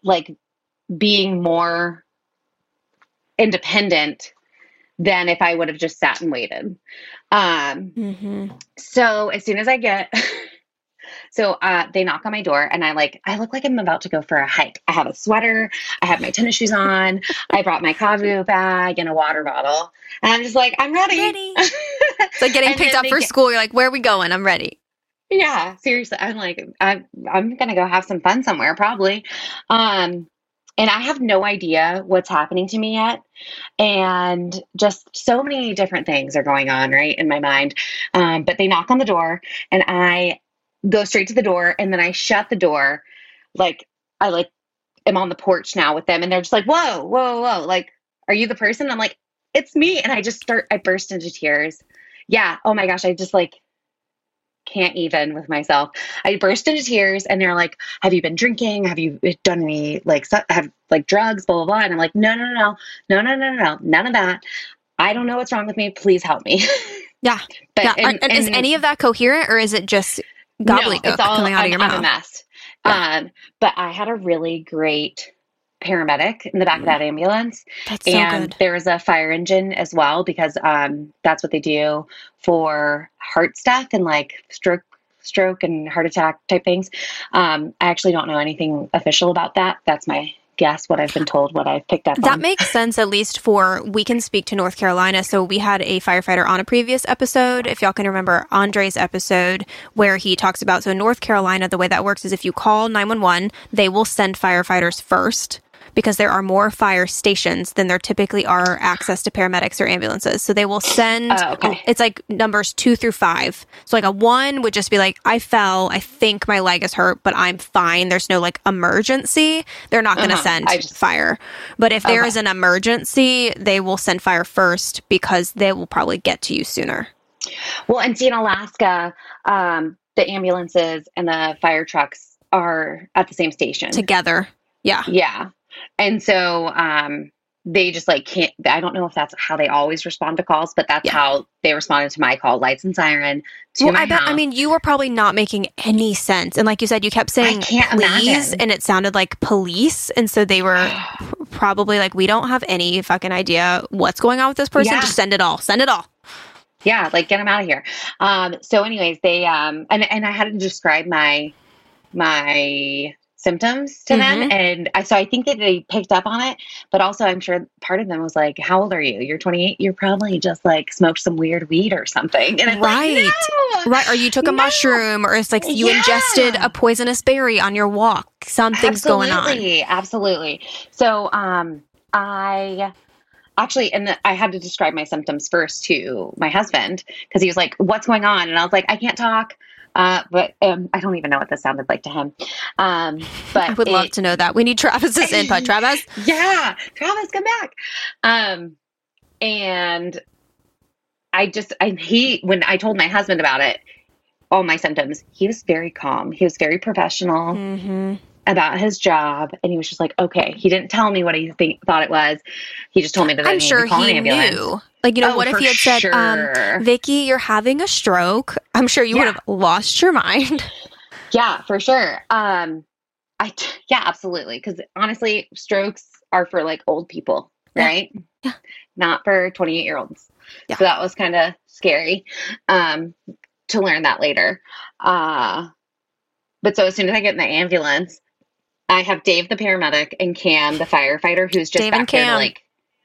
like being more independent than if I would have just sat and waited. Um, mm-hmm. So as soon as I get... So uh, they knock on my door and I like, I look like I'm about to go for a hike. I have a sweater. I have my tennis shoes on. I brought my kavu bag and a water bottle. And I'm just like, I'm ready. ready. It's like getting picked up for get- school. You're like, where are we going? I'm ready. Yeah, seriously. I'm like, I'm, I'm going to go have some fun somewhere probably. Um, and I have no idea what's happening to me yet. And just so many different things are going on right in my mind. Um, but they knock on the door and I go straight to the door. And then I shut the door. Like I like am on the porch now with them and they're just like, whoa, whoa, whoa. Like, are you the person? I'm like, it's me. And I just start, I burst into tears. Yeah. Oh my gosh. I just like, can't even with myself. I burst into tears and they're like, have you been drinking? Have you done any like, su- have like drugs, blah, blah, blah. And I'm like, no, no, no, no, no, no, no, no, none of that. I don't know what's wrong with me. Please help me. Yeah. But yeah. And, and, and is any of that coherent or is it just Gobbly no, it's all coming out I'm, of your mouth. I'm a mess. Yeah. Um, but I had a really great paramedic in the back mm. of that ambulance. That's so and good. There was a fire engine as well because um, that's what they do for heart stuff and like stroke, stroke and heart attack type things. Um, I actually don't know anything official about that. That's my guess, what I've been told, what I've picked up that on. That makes sense, at least for, we can speak to North Carolina. So we had a firefighter on a previous episode, if y'all can remember Andre's episode, where he talks about, so in North Carolina, the way that works is if you call nine one one, they will send firefighters first because there are more fire stations than there typically are access to paramedics or ambulances. So they will send, oh, okay. It's like numbers two through five. So like a one would just be like, I fell, I think my leg is hurt, but I'm fine. There's no like emergency. They're not going to uh-huh. send just, fire. But if there okay. is an emergency, they will send fire first because they will probably get to you sooner. Well, and see in Alaska, um, the ambulances and the fire trucks are at the same station. Together. Yeah. Yeah. And so, um, they just like can't, I don't know if that's how they always respond to calls, but that's yeah. how they responded to my call, lights and siren to well, my I bet, house. I mean, you were probably not making any sense. And like you said, you kept saying, I can't please, imagine. And it sounded like police. And so they were probably like, we don't have any fucking idea what's going on with this person. Yeah. Just send it all, send it all. Yeah. Like get them out of here. Um, so anyways, they, um, and, and I had to describe my, my, symptoms to mm-hmm. them. And I, so I think that they picked up on it, but also I'm sure part of them was like, how old are you? You're twenty-eight. You're probably just like smoked some weird weed or something. And it's right. Like, no! Right. Or you took a no! mushroom or it's like you yeah! ingested a poisonous berry on your walk. Something's absolutely. going on. Absolutely. Absolutely. So, um, I, actually, and the, I had to describe my symptoms first to my husband because he was like, what's going on? And I was like, I can't talk. Uh, but um, I don't even know what this sounded like to him. Um, but I would it, love to know that. We need Travis's input. Travis? Yeah. Travis, come back. Um, and I just, I, he, when I told my husband about it, all my symptoms, he was very calm. He was very professional mm-hmm. about his job. And he was just like, okay, he didn't tell me what he think, thought it was. He just told me that I'm I sure to call he an ambulance. Knew. Like, you know, oh, what if he had said, sure. um, Vicky, you're having a stroke. I'm sure you yeah. would have lost your mind. Yeah, for sure. Um, I, yeah, absolutely. Cause honestly, strokes are for like old people, right? Yeah. Yeah. Not for twenty-eight year olds. Yeah. So that was kind of scary. Um, to learn that later. Uh, but so as soon as I get in the ambulance, I have Dave, the paramedic, and Cam, the firefighter, who's just Dave back and Cam. There to like,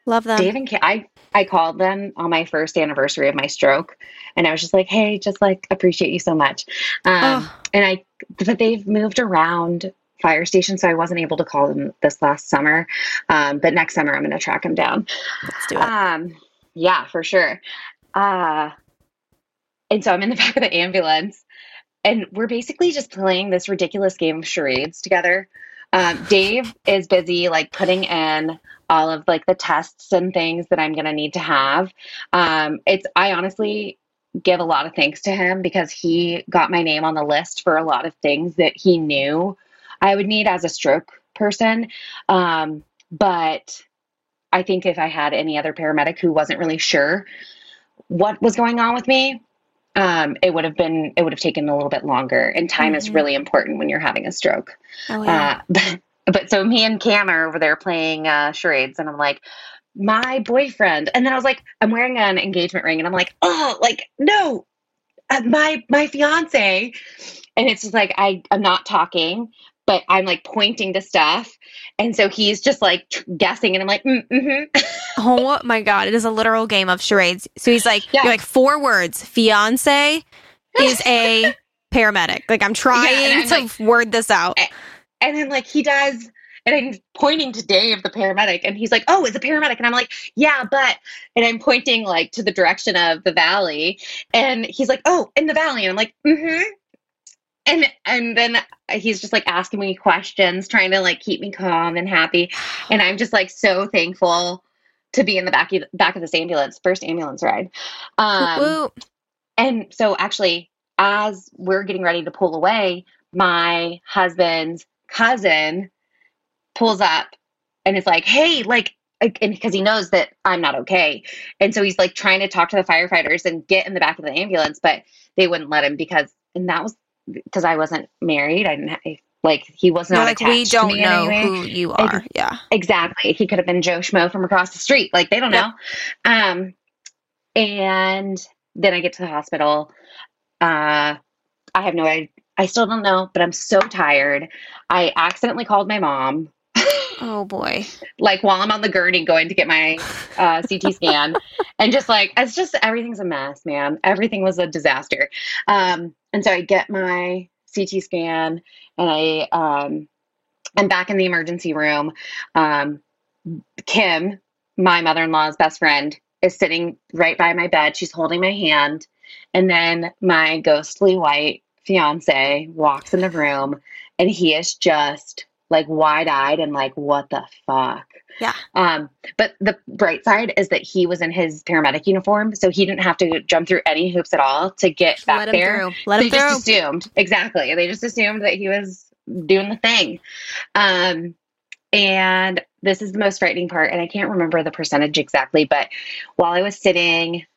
love them. Dave and Cam, I, I called them on my first anniversary of my stroke and I was just like, hey, just like, appreciate you so much. Um, oh. and I, but they've moved around fire stations, so I wasn't able to call them this last summer. Um, but next summer I'm going to track them down. Let's do it. Um, yeah, for sure. Uh, And so I'm in the back of the ambulance and we're basically just playing this ridiculous game of charades together. Um, Dave is busy like putting in all of like the tests and things that I'm going to need to have. Um, it's, I honestly give a lot of thanks to him because he got my name on the list for a lot of things that he knew I would need as a stroke person. Um, but I think if I had any other paramedic who wasn't really sure what was going on with me, Um, it would have been, it would have taken a little bit longer, and time mm-hmm. is really important when you're having a stroke. Oh, yeah. uh, but, but so me and Cam are over there playing uh, charades and I'm like, my boyfriend. And then I was like, I'm wearing an engagement ring and I'm like, oh, like, no, uh, my, my fiance. And it's just like, I, I'm not talking, but I'm like pointing to stuff. And so he's just like guessing and I'm like, mm, mm-hmm. Oh my God. It is a literal game of charades. So he's like, yeah. you're like four words. Fiance is a paramedic. Like I'm trying yeah, I'm to like, word this out. And then like he does, and I'm pointing to Dave, the paramedic, and he's like, oh, it's a paramedic. And I'm like, yeah, but, and I'm pointing like to the direction of the valley. And he's like, oh, in the valley. And I'm like, mm-hmm. And and then he's just like asking me questions, trying to like keep me calm and happy. And I'm just like so thankful to be in the back of, back of this ambulance, first ambulance ride. Um, ooh, ooh. And so actually, as we're getting ready to pull away, my husband's cousin pulls up and is like, hey, like, and because he knows that I'm not okay. And so he's like trying to talk to the firefighters and get in the back of the ambulance, but they wouldn't let him because, and that was, because I wasn't married. I didn't have, like, he was not attached to me. Like, we don't know who you are. Ex- yeah. Exactly. He could have been Joe Schmo from across the street. Like, they don't yep. know. Um, and then I get to the hospital. Uh, I have no idea. I still don't know, but I'm so tired. I accidentally called my mom. Oh, boy. Like, while I'm on the gurney going to get my uh, C T scan. And just, like, it's just, everything's a mess, man. Everything was a disaster. Um, and so I get my C T scan, and I, um, I'm back in the emergency room. Um, Kim, my mother-in-law's best friend, is sitting right by my bed. She's holding my hand. And then my ghostly white fiance walks in the room, and he is just like wide-eyed and like, what the fuck? Yeah. Um, but the bright side is that he was in his paramedic uniform, so he didn't have to jump through any hoops at all to get back there. Let him through. They just assumed. Exactly. They just assumed that he was doing the thing. Um, and this is the most frightening part, and I can't remember the percentage exactly, but while I was sitting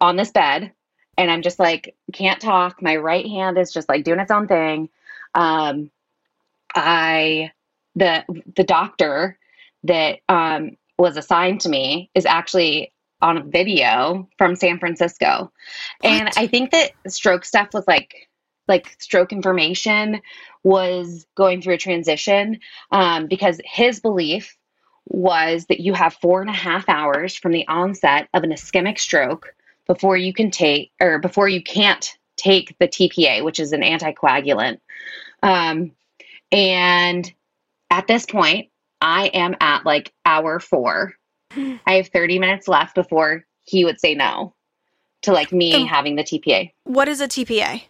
on this bed and I'm just like, can't talk, my right hand is just like doing its own thing. Um, I, the, the doctor that, um, was assigned to me is actually on a video from San Francisco. What? And I think that stroke stuff was like, like stroke information was going through a transition, um, because his belief was that you have four and a half hours from the onset of an ischemic stroke before you can take, or before you can't take the T P A, which is an anticoagulant. Um, And at this point, I am at like hour four I have thirty minutes left before he would say no to like me and having the T P A. What is a T P A?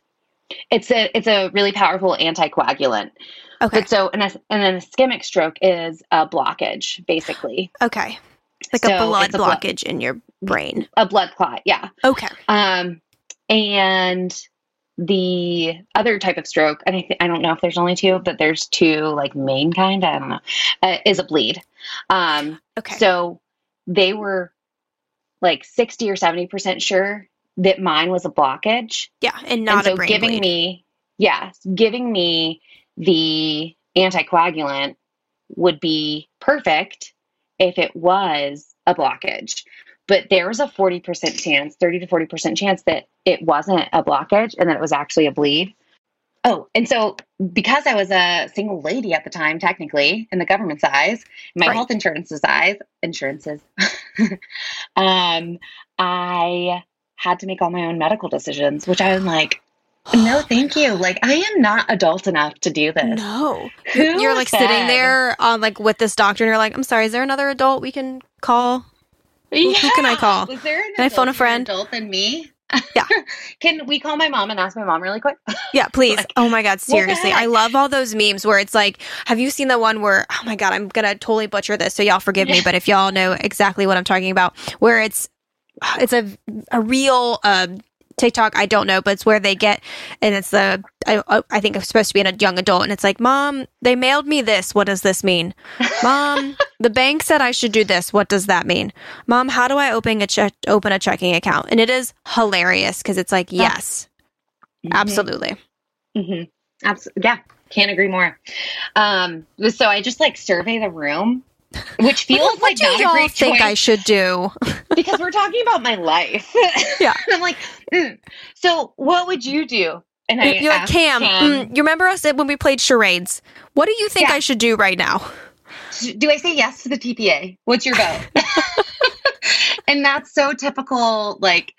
It's a it's a really powerful anticoagulant. Okay. But so, and, a, and then an ischemic stroke is a blockage, basically. Okay. Like so a blood a blockage blo- in your brain. A blood clot, yeah. Okay. Um, and the other type of stroke, and I, th- I don't know if there's only two, but there's two like main kind, I don't know, uh, is a bleed. Um, okay. So they were like sixty or seventy percent sure that mine was a blockage. Yeah, and not and so a brain giving bleed. me, yeah, giving me the anticoagulant would be perfect if it was a blockage. But there was a forty percent chance, thirty to forty percent chance that it wasn't a blockage and that it was actually a bleed. Oh, and so because I was a single lady at the time, technically, in the government's eyes, my right. health insurance's eyes, insurances, um, I had to make all my own medical decisions, which I'm like, no, thank you. Like, I am not adult enough to do this. No. Who you're like said? Sitting there on like with this doctor and you're like, I'm sorry, is there another adult we can call? Yeah. Who can I call? Was there an can adult I phone a friend? Adult than me? Yeah. Can we call my mom and ask my mom really quick? Yeah, please. Like, oh my God, seriously. I love all those memes where it's like, have you seen the one where, oh my God, I'm going to totally butcher this, so y'all forgive me, but if y'all know exactly what I'm talking about, where it's, it's a, a real, uh, TikTok, I don't know, but it's where they get, and it's the, I, I think it's supposed to be a young adult, and it's like, Mom, they mailed me this. What does this mean? Mom, the bank said I should do this. What does that mean? Mom, how do I open a che- open a checking account? And it is hilarious because it's like, yes, oh. mm-hmm. absolutely. Mm-hmm. Abs- yeah, can't agree more. Um, so I just like survey the room. Which feels what like do not y'all a great think choice I should do because we're talking about my life. Yeah, and I'm like, mm, so what would you do? And I you're like, Cam, Cam mm, you remember us when we played charades? What do you think yeah. I should do right now? Do I say yes to the T P A? What's your vote? And that's so typical, like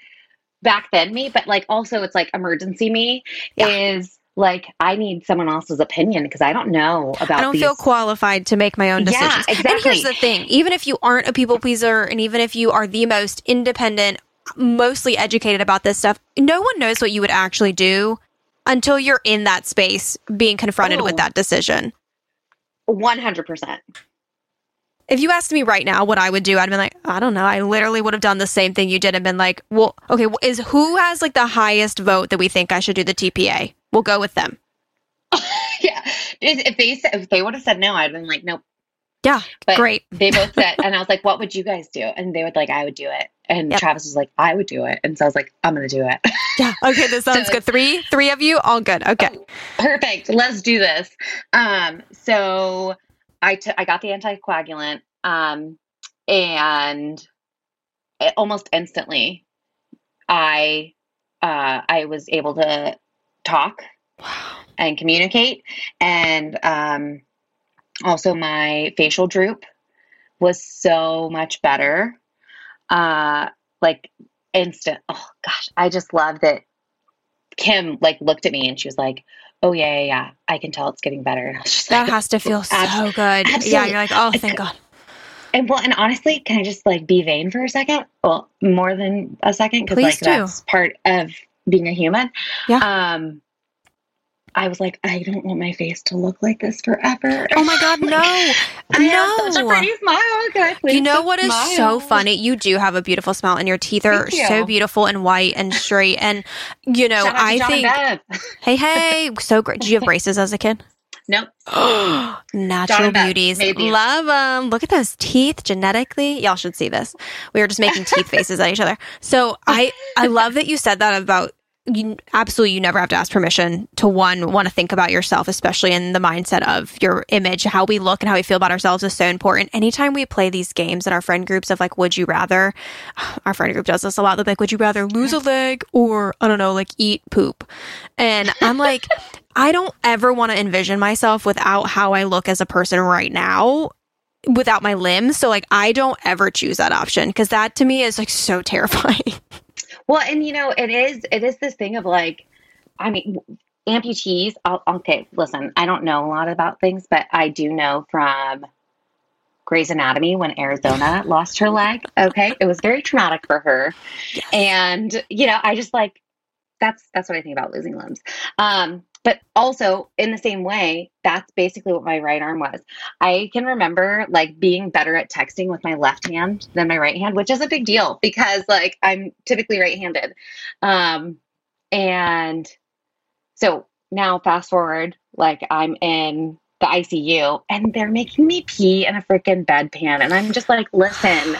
back then me, but like also it's like emergency me yeah. is. Like, I need someone else's opinion because I don't know about these. I don't these. feel qualified to make my own decisions. Yeah, exactly. And here's the thing. Even if you aren't a people pleaser and even if you are the most independent, mostly educated about this stuff, no one knows what you would actually do until you're in that space being confronted oh, with that decision. one hundred percent. If you asked me right now what I would do, I'd been like, I don't know. I literally would have done the same thing you did and been like, well, okay, is who has like the highest vote that we think I should do the T P A? We'll go with them. Yeah. If they said, if they would have said no, I'd been like, nope. Yeah. But great. They both said, and I was like, what would you guys do? And they would like, I would do it. And yep. Travis was like, I would do it. And so I was like, I'm going to do it. Yeah. Okay. This sounds so, good. Three, three of you, all good. Okay. Oh, perfect. Let's do this. Um, so I took, I got the anticoagulant, um, and it, almost instantly I, uh, I was able to talk and communicate, and um also my facial droop was so much better, uh like instant. Oh gosh, I just love that Kim like looked at me and she was like, oh yeah yeah, yeah. I can tell it's getting better. And I was just that like, has to feel so good. Absolutely. Yeah, you're like, oh thank God. And well, and honestly, can I just like be vain for a second? Well, more than a second, because like do. That's part of being a human. Yeah. Um, I was like, I don't want my face to look like this forever. Oh my God, like, no. I no. Such a pretty smile. Can I please you know what smile? Is so funny? You do have a beautiful smile and your teeth are so beautiful and white and straight. And, you know, I think, hey, hey, so great. Did you have braces as a kid? Nope. Oh, natural beauties. Love them. Look at those teeth genetically. Y'all should see this. We were just making teeth faces at each other. So I, I love that you said that about you. Absolutely. You never have to ask permission to one, want to think about yourself, especially in the mindset of your image. How we look and how we feel about ourselves is so important. Anytime we play these games in our friend groups of like, would you rather, our friend group does this a lot. They're like, would you rather lose a leg or I don't know, like eat poop? And I'm like, I don't ever want to envision myself without how I look as a person right now, without my limbs. So like, I don't ever choose that option because that to me is like so terrifying. Well, and you know, it is, it is this thing of like, I mean, amputees, I'll, okay, listen, I don't know a lot about things, but I do know from Grey's Anatomy when Arizona lost her leg. Okay. It was very traumatic for her. Yes. And, you know, I just like, that's, that's what I think about losing limbs. Um, But also in the same way, that's basically what my right arm was. I can remember like being better at texting with my left hand than my right hand, which is a big deal because like I'm typically right-handed. Um, and so now fast forward, like I'm in the I C U and they're making me pee in a freaking bedpan. And I'm just like, listen,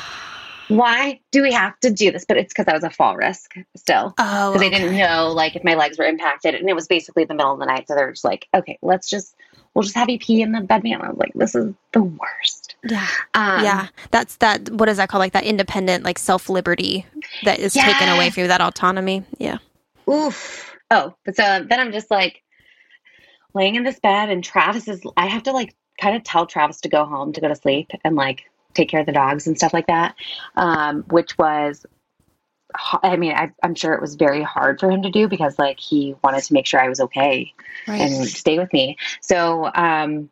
why do we have to do this? But it's because I was a fall risk still. Oh, because okay. They didn't know like if my legs were impacted, and it was basically the middle of the night. So they're just like, okay, let's just, we'll just have you pee in the bedpan. I was like, this is the worst. Yeah. Um, yeah. That's that. What is that called? Like that independent, like self liberty that is yeah. taken away from you, that autonomy. Yeah. Oof. Oh, but so then I'm just like laying in this bed, and Travis is, I have to like kind of tell Travis to go home, to go to sleep and like take care of the dogs and stuff like that. Um, which was, I mean, I, I'm sure it was very hard for him to do because like he wanted to make sure I was okay right. and stay with me. So, um,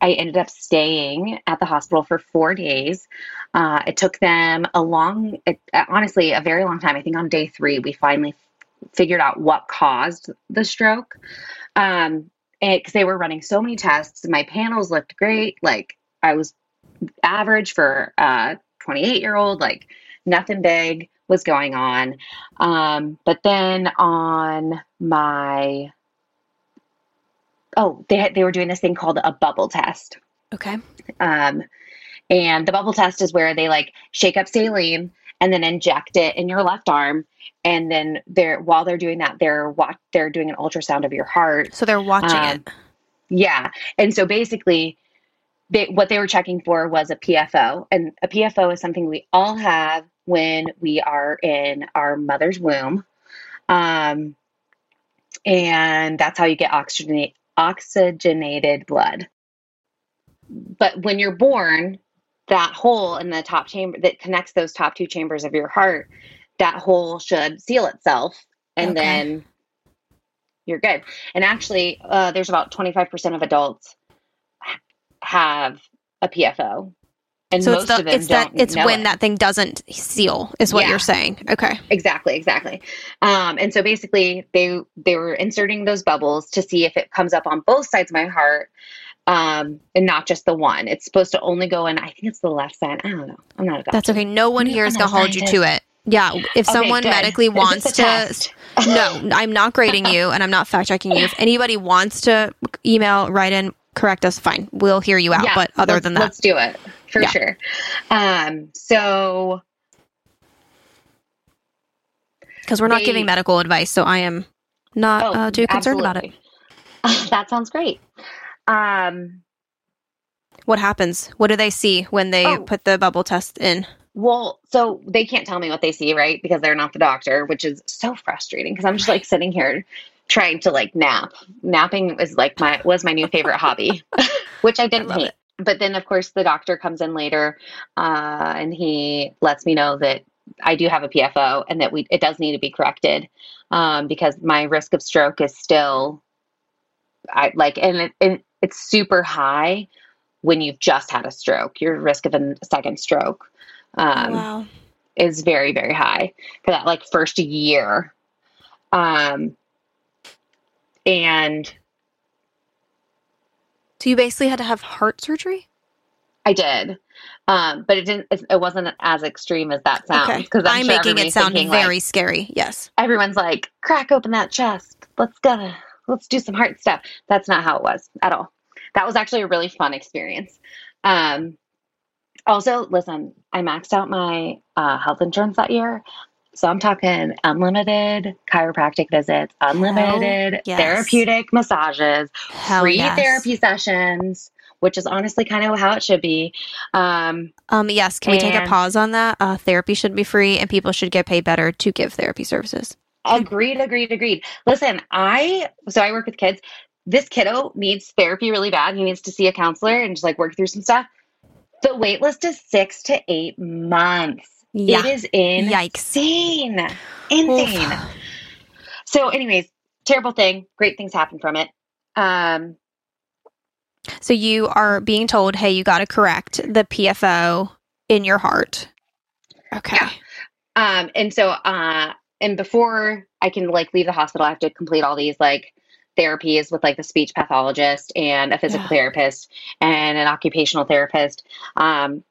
I ended up staying at the hospital for four days. Uh, it took them a long, it, honestly, a very long time. I think on day three, we finally figured out what caused the stroke. Um, and, cause they were running so many tests. My panels looked great. Like I was average for a twenty-eight year old, like nothing big was going on. Um, but then on my, oh, they had, they were doing this thing called a bubble test. Okay. Um, and the bubble test is where they like shake up saline and then inject it in your left arm. And then they're, while they're doing that, they're wa- they're doing an ultrasound of your heart. So they're watching um, it. Yeah. And so basically, They, what they were checking for was a P F O, and a P F O is something we all have when we are in our mother's womb. Um, and that's how you get oxygenate, oxygenated blood. But when you're born, that hole in the top chamber that connects those top two chambers of your heart, that hole should seal itself. And okay. then you're good. And actually, uh, there's about twenty-five percent of adults have a P F O, and so most it's the, of them it's don't that, it's know when it. That thing doesn't seal is what yeah. you're saying. Okay. Exactly. Exactly. Um, and so basically they, they were inserting those bubbles to see if it comes up on both sides of my heart. Um, and not just the one. It's supposed to only go in, I think it's the left side. I don't know. I'm not a doctor. That's okay. No one here is going to hold you to it. Yeah. If okay, someone good. medically this wants to, no, I'm not grading you and I'm not fact checking you. If anybody wants to email, write in, correct us, fine. We'll hear you out. Yeah, but other than that, let's do it for yeah. sure. Um, so because we're they, not giving medical advice, so I am not oh, uh, too concerned absolutely. about it. Oh, that sounds great. Um, what happens? What do they see when they oh, put the bubble test in? Well, so they can't tell me what they see, right? Because they're not the doctor, which is so frustrating. Because I'm just like sitting here trying to like nap. Napping is like my, was my new favorite hobby, which I didn't I hate. It. But then of course the doctor comes in later uh, and he lets me know that I do have a P F O and that we, it does need to be corrected um, because my risk of stroke is still I like, and, it, and it's super high when you've just had a stroke. Your risk of a second stroke um, wow. is very, very high for that like first year. Um, And so you basically had to have heart surgery? I did. Um, but it didn't, it, it wasn't as extreme as that sounds. Okay. I'm, I'm sure making it sound very like, scary. Yes. Everyone's like, crack open that chest. Let's go. Let's do some heart stuff. That's not how it was at all. That was actually a really fun experience. Um, also listen, I maxed out my, uh, health insurance that year. So I'm talking unlimited chiropractic visits, unlimited yes. therapeutic massages, Hell free yes. therapy sessions, which is honestly kind of how it should be. Um, um, yes. Can we take a pause on that? Uh, therapy should be free and people should get paid better to give therapy services. Agreed, agreed, agreed. Listen, I, so I work with kids. This kiddo needs therapy really bad. He needs to see a counselor and just like work through some stuff. The wait list is six to eight months. Yeah. It is insane. Yikes. Insane. Oof. So anyways, terrible thing. Great things happen from it. Um, So you are being told, hey, you got to correct the P F O in your heart. Okay. Yeah. Um, and so, uh, and before I can like leave the hospital, I have to complete all these like therapies with like the speech pathologist and a physical yeah. therapist and an occupational therapist. Um,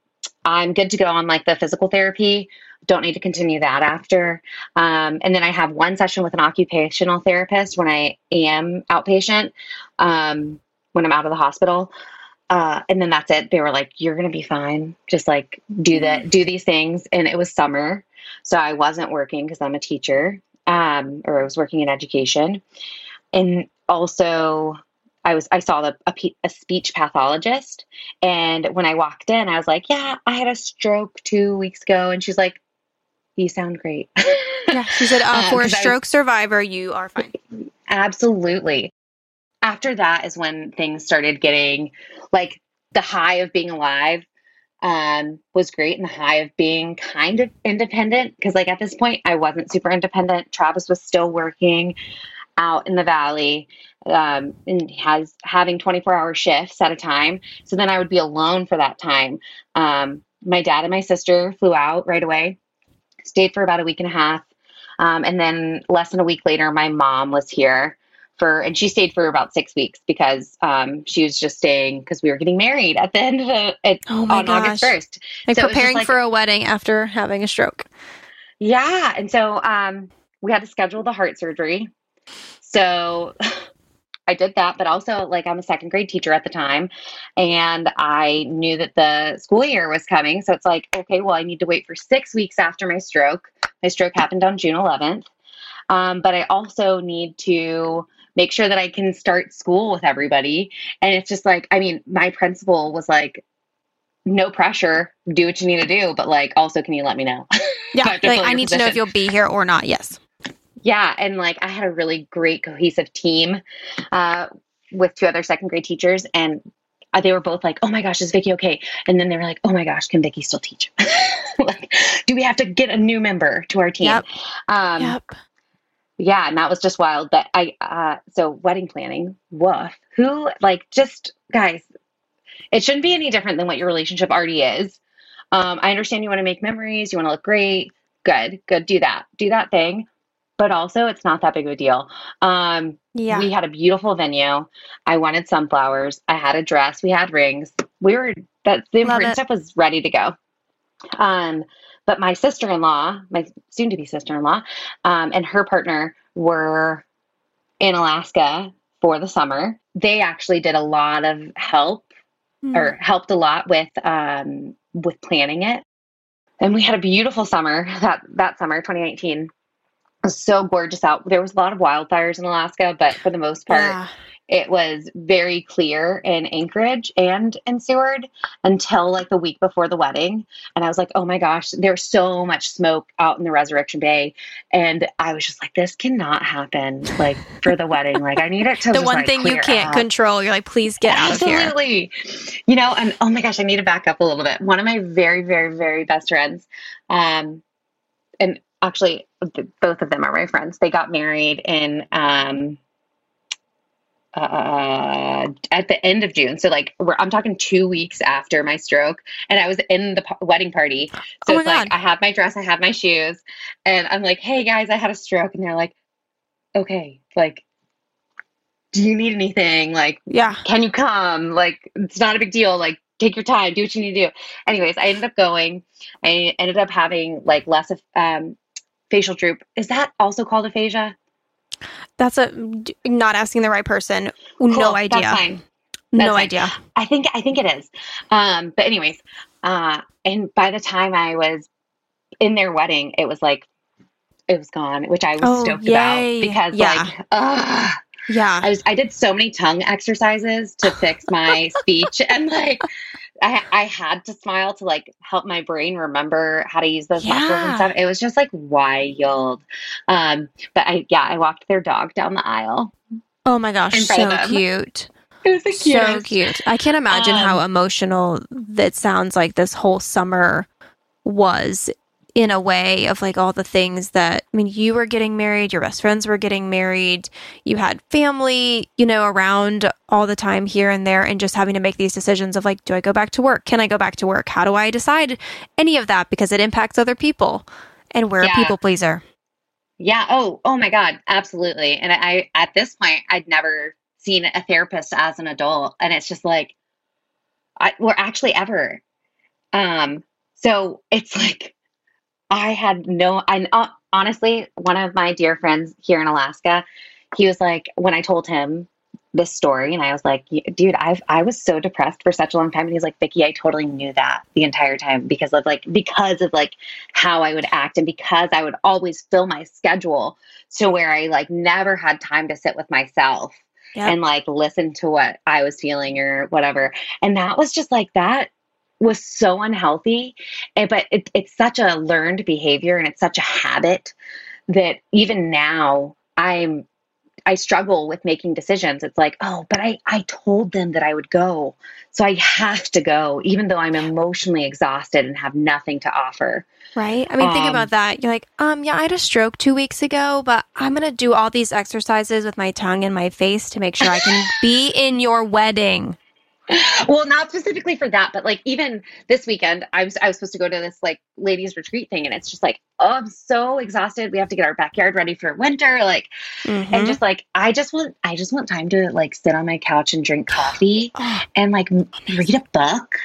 I'm good to go on like the physical therapy. Don't need to continue that after. Um, and then I have one session with an occupational therapist when I am outpatient, um, when I'm out of the hospital. Uh, and then that's it. They were like, you're going to be fine. Just like do that, do these things. And it was summer. So I wasn't working cause I'm a teacher, um, or I was working in education. And also I was, I saw the, a, a speech pathologist. And when I walked in, I was like, yeah, I had a stroke two weeks ago. And she's like, you sound great. Yeah, she said, uh, for um, a stroke was, survivor, you are fine. Absolutely. After that is when things started getting like the high of being alive, um, was great. And the high of being kind of independent. Cause like at this point I wasn't super independent. Travis was still working out in the valley, um, and has having twenty-four hour shifts at a time. So then I would be alone for that time. Um, my dad and my sister flew out right away, stayed for about a week and a half. Um, and then less than a week later, my mom was here. For, and she stayed for about six weeks because um, she was just staying because we were getting married at the end of the, at, oh my on gosh. August first. Like so preparing like, for a wedding after having a stroke. Yeah. And so um, we had to schedule the heart surgery. So I did that, but also like I'm a second grade teacher at the time and I knew that the school year was coming. So it's like, okay, well, I need to wait for six weeks after my stroke. My stroke happened on June eleventh. Um, but I also need to make sure that I can start school with everybody. And it's just like, I mean, my principal was like, no pressure, do what you need to do. But like, also, can you let me know? Yeah. I, like, I need position. to know if you'll be here or not. Yes. Yeah. And like, I had a really great cohesive team, uh, with two other second grade teachers, and they were both like, oh my gosh, is Vicky okay? And then they were like, oh my gosh, can Vicky still teach? Like, do we have to get a new member to our team? Yep. Um, yep. Yeah. And that was just wild. But I, uh, so wedding planning, woof, who like, just guys, it shouldn't be any different than what your relationship already is. Um, I understand you want to make memories. You want to look great. Good, good. Do that, do that thing. But also it's not that big of a deal. Um, yeah. We had a beautiful venue. I wanted sunflowers. I had a dress. We had rings. We were, that the important stuff was ready to go. Um, But my sister-in-law, my soon-to-be sister-in-law, um, and her partner were in Alaska for the summer. They actually did a lot of help mm. or helped a lot with um, with planning it. And we had a beautiful summer that, that summer, twenty nineteen. It was so gorgeous out. There was a lot of wildfires in Alaska, but for the most part, yeah. it was very clear in Anchorage and in Seward until like the week before the wedding. And I was like, oh my gosh, there's so much smoke out in the Resurrection Bay. And I was just like, this cannot happen like for the wedding. Like I need it to the just, one like, thing you can't out. control. You're like, please get Absolutely. out of here. Absolutely. You know, and oh my gosh, I need to back up a little bit. One of my very, very, very best friends. Um, and actually both of them are my friends. They got married in, um, uh, at the end of June. So like we're, I'm talking two weeks after my stroke, and I was in the p- wedding party. So oh it's like, God. I have my dress, I have my shoes, and I'm like, hey guys, I had a stroke. And they're like, okay, like, do you need anything? Like, yeah, can you come? Like, it's not a big deal. Like, take your time, do what you need to do. Anyways, I ended up going, I ended up having like less of, um, facial droop. Is that also called aphasia? That's a not asking the right person. Cool. No idea. That's fine. That's no fine. idea. I think I think it is. Um, but anyways, uh, and by the time I was in their wedding, it was like it was gone, which I was oh, stoked yay. about because yeah. like, ugh, yeah, I was. I did so many tongue exercises to fix my speech, and like I I had to smile to like help my brain remember how to use those yeah. muscles and stuff. It was just like wild. Um, but I, yeah, I walked their dog down the aisle. Oh my gosh. So cute. It was the cutest. So cute. I can't imagine um, how emotional that sounds like this whole summer was in a way of like all the things that, I mean, you were getting married, your best friends were getting married, you had family, you know, around all the time here and there, and just having to make these decisions of like, do I go back to work? Can I go back to work? How do I decide any of that? Because it impacts other people, and we're yeah. a people pleaser. Yeah. Oh, oh my God. Absolutely. And I, I, at this point, I'd never seen a therapist as an adult, and it's just like, I, or actually ever. Um, so it's like, I had no, I uh, honestly, one of my dear friends here in Alaska, he was like, when I told him this story, and I was like, dude, I've, I was so depressed for such a long time. And he's like, Vicky, I totally knew that the entire time because of like, because of like how I would act, and because I would always fill my schedule to where I like never had time to sit with myself yep. and like listen to what I was feeling or whatever. And that was just like, that was so unhealthy, and, but it, it's such a learned behavior, and it's such a habit that even now I'm, I struggle with making decisions. It's like, oh, but I, I told them that I would go, so I have to go, even though I'm emotionally exhausted and have nothing to offer. Right. I mean, um, think about that. You're like, um, yeah, I had a stroke two weeks ago, but I'm going to do all these exercises with my tongue and my face to make sure I can be in your wedding. Well, not specifically for that, but like even this weekend, I was I was supposed to go to this like ladies retreat thing, and it's just like, oh, I'm so exhausted. We have to get our backyard ready for winter, like, mm-hmm. and just like I just want I just want time to like sit on my couch and drink coffee oh. and like read a book.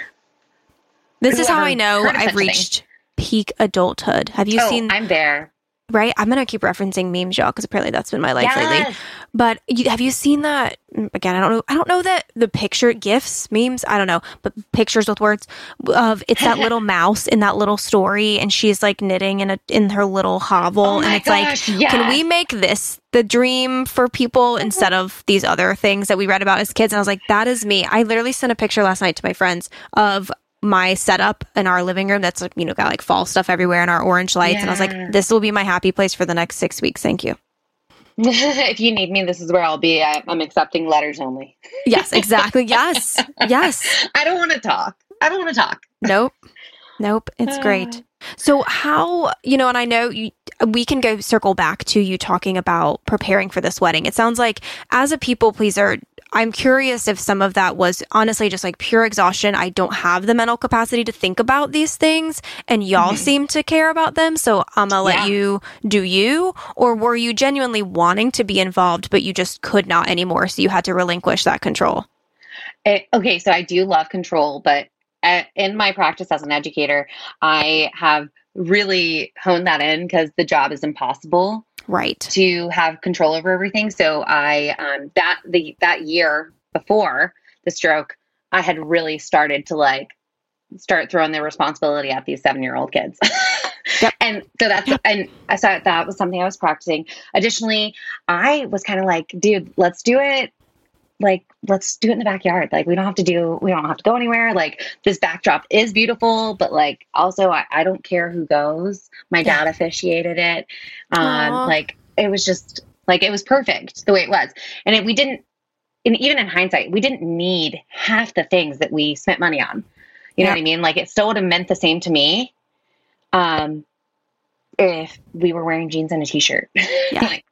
This is how I know I've reached peak adulthood. Have you oh, seen? I'm there. Right? I'm going to keep referencing memes, y'all, because apparently that's been my life yes. lately. But you, have you seen that? Again, I don't know. I don't know that the picture GIFs, memes, I don't know, but pictures with words of it's that little mouse in that little story, and she's like knitting in a in her little hovel. Oh and it's gosh, like, yes. can we make this the dream for people instead of these other things that we read about as kids? And I was like, that is me. I literally sent a picture last night to my friends of my setup in our living room that's, you know, got like fall stuff everywhere and our orange lights. Yeah. And I was like, this will be my happy place for the next six weeks. Thank you. If you need me, this is where I'll be. I, I'm accepting letters only. Yes, exactly. Yes. Yes. I don't want to talk. I don't want to talk. Nope. Nope. It's great. So how, you know, and I know you, we can go circle back to you talking about preparing for this wedding. It sounds like as a people pleaser, I'm curious if some of that was honestly just like pure exhaustion. I don't have the mental capacity to think about these things, and y'all mm-hmm. seem to care about them, so I'm going to yeah. let you do you. Or were you genuinely wanting to be involved, but you just could not anymore, so you had to relinquish that control? It, okay, so I do love control, but at, in my practice as an educator, I have really honed that in because the job is impossible. Right. To have control over everything. So I, um, that, the, that year before the stroke, I had really started to like start throwing the responsibility at these seven year old kids. Yep. And so that's, yep. and I thought that was something I was practicing. Additionally, I was kind of like, dude, let's do it. Like, let's do it in the backyard. Like, we don't have to do, we don't have to go anywhere. Like, this backdrop is beautiful, but like, also I, I don't care who goes. My yeah. dad officiated it. Um, like it was just like, it was perfect the way it was. And it, we didn't, and even in hindsight, we didn't need half the things that we spent money on. You yeah. know what I mean? Like, it still would have meant the same to me. Um, if we were wearing jeans and a t-shirt, yeah. like,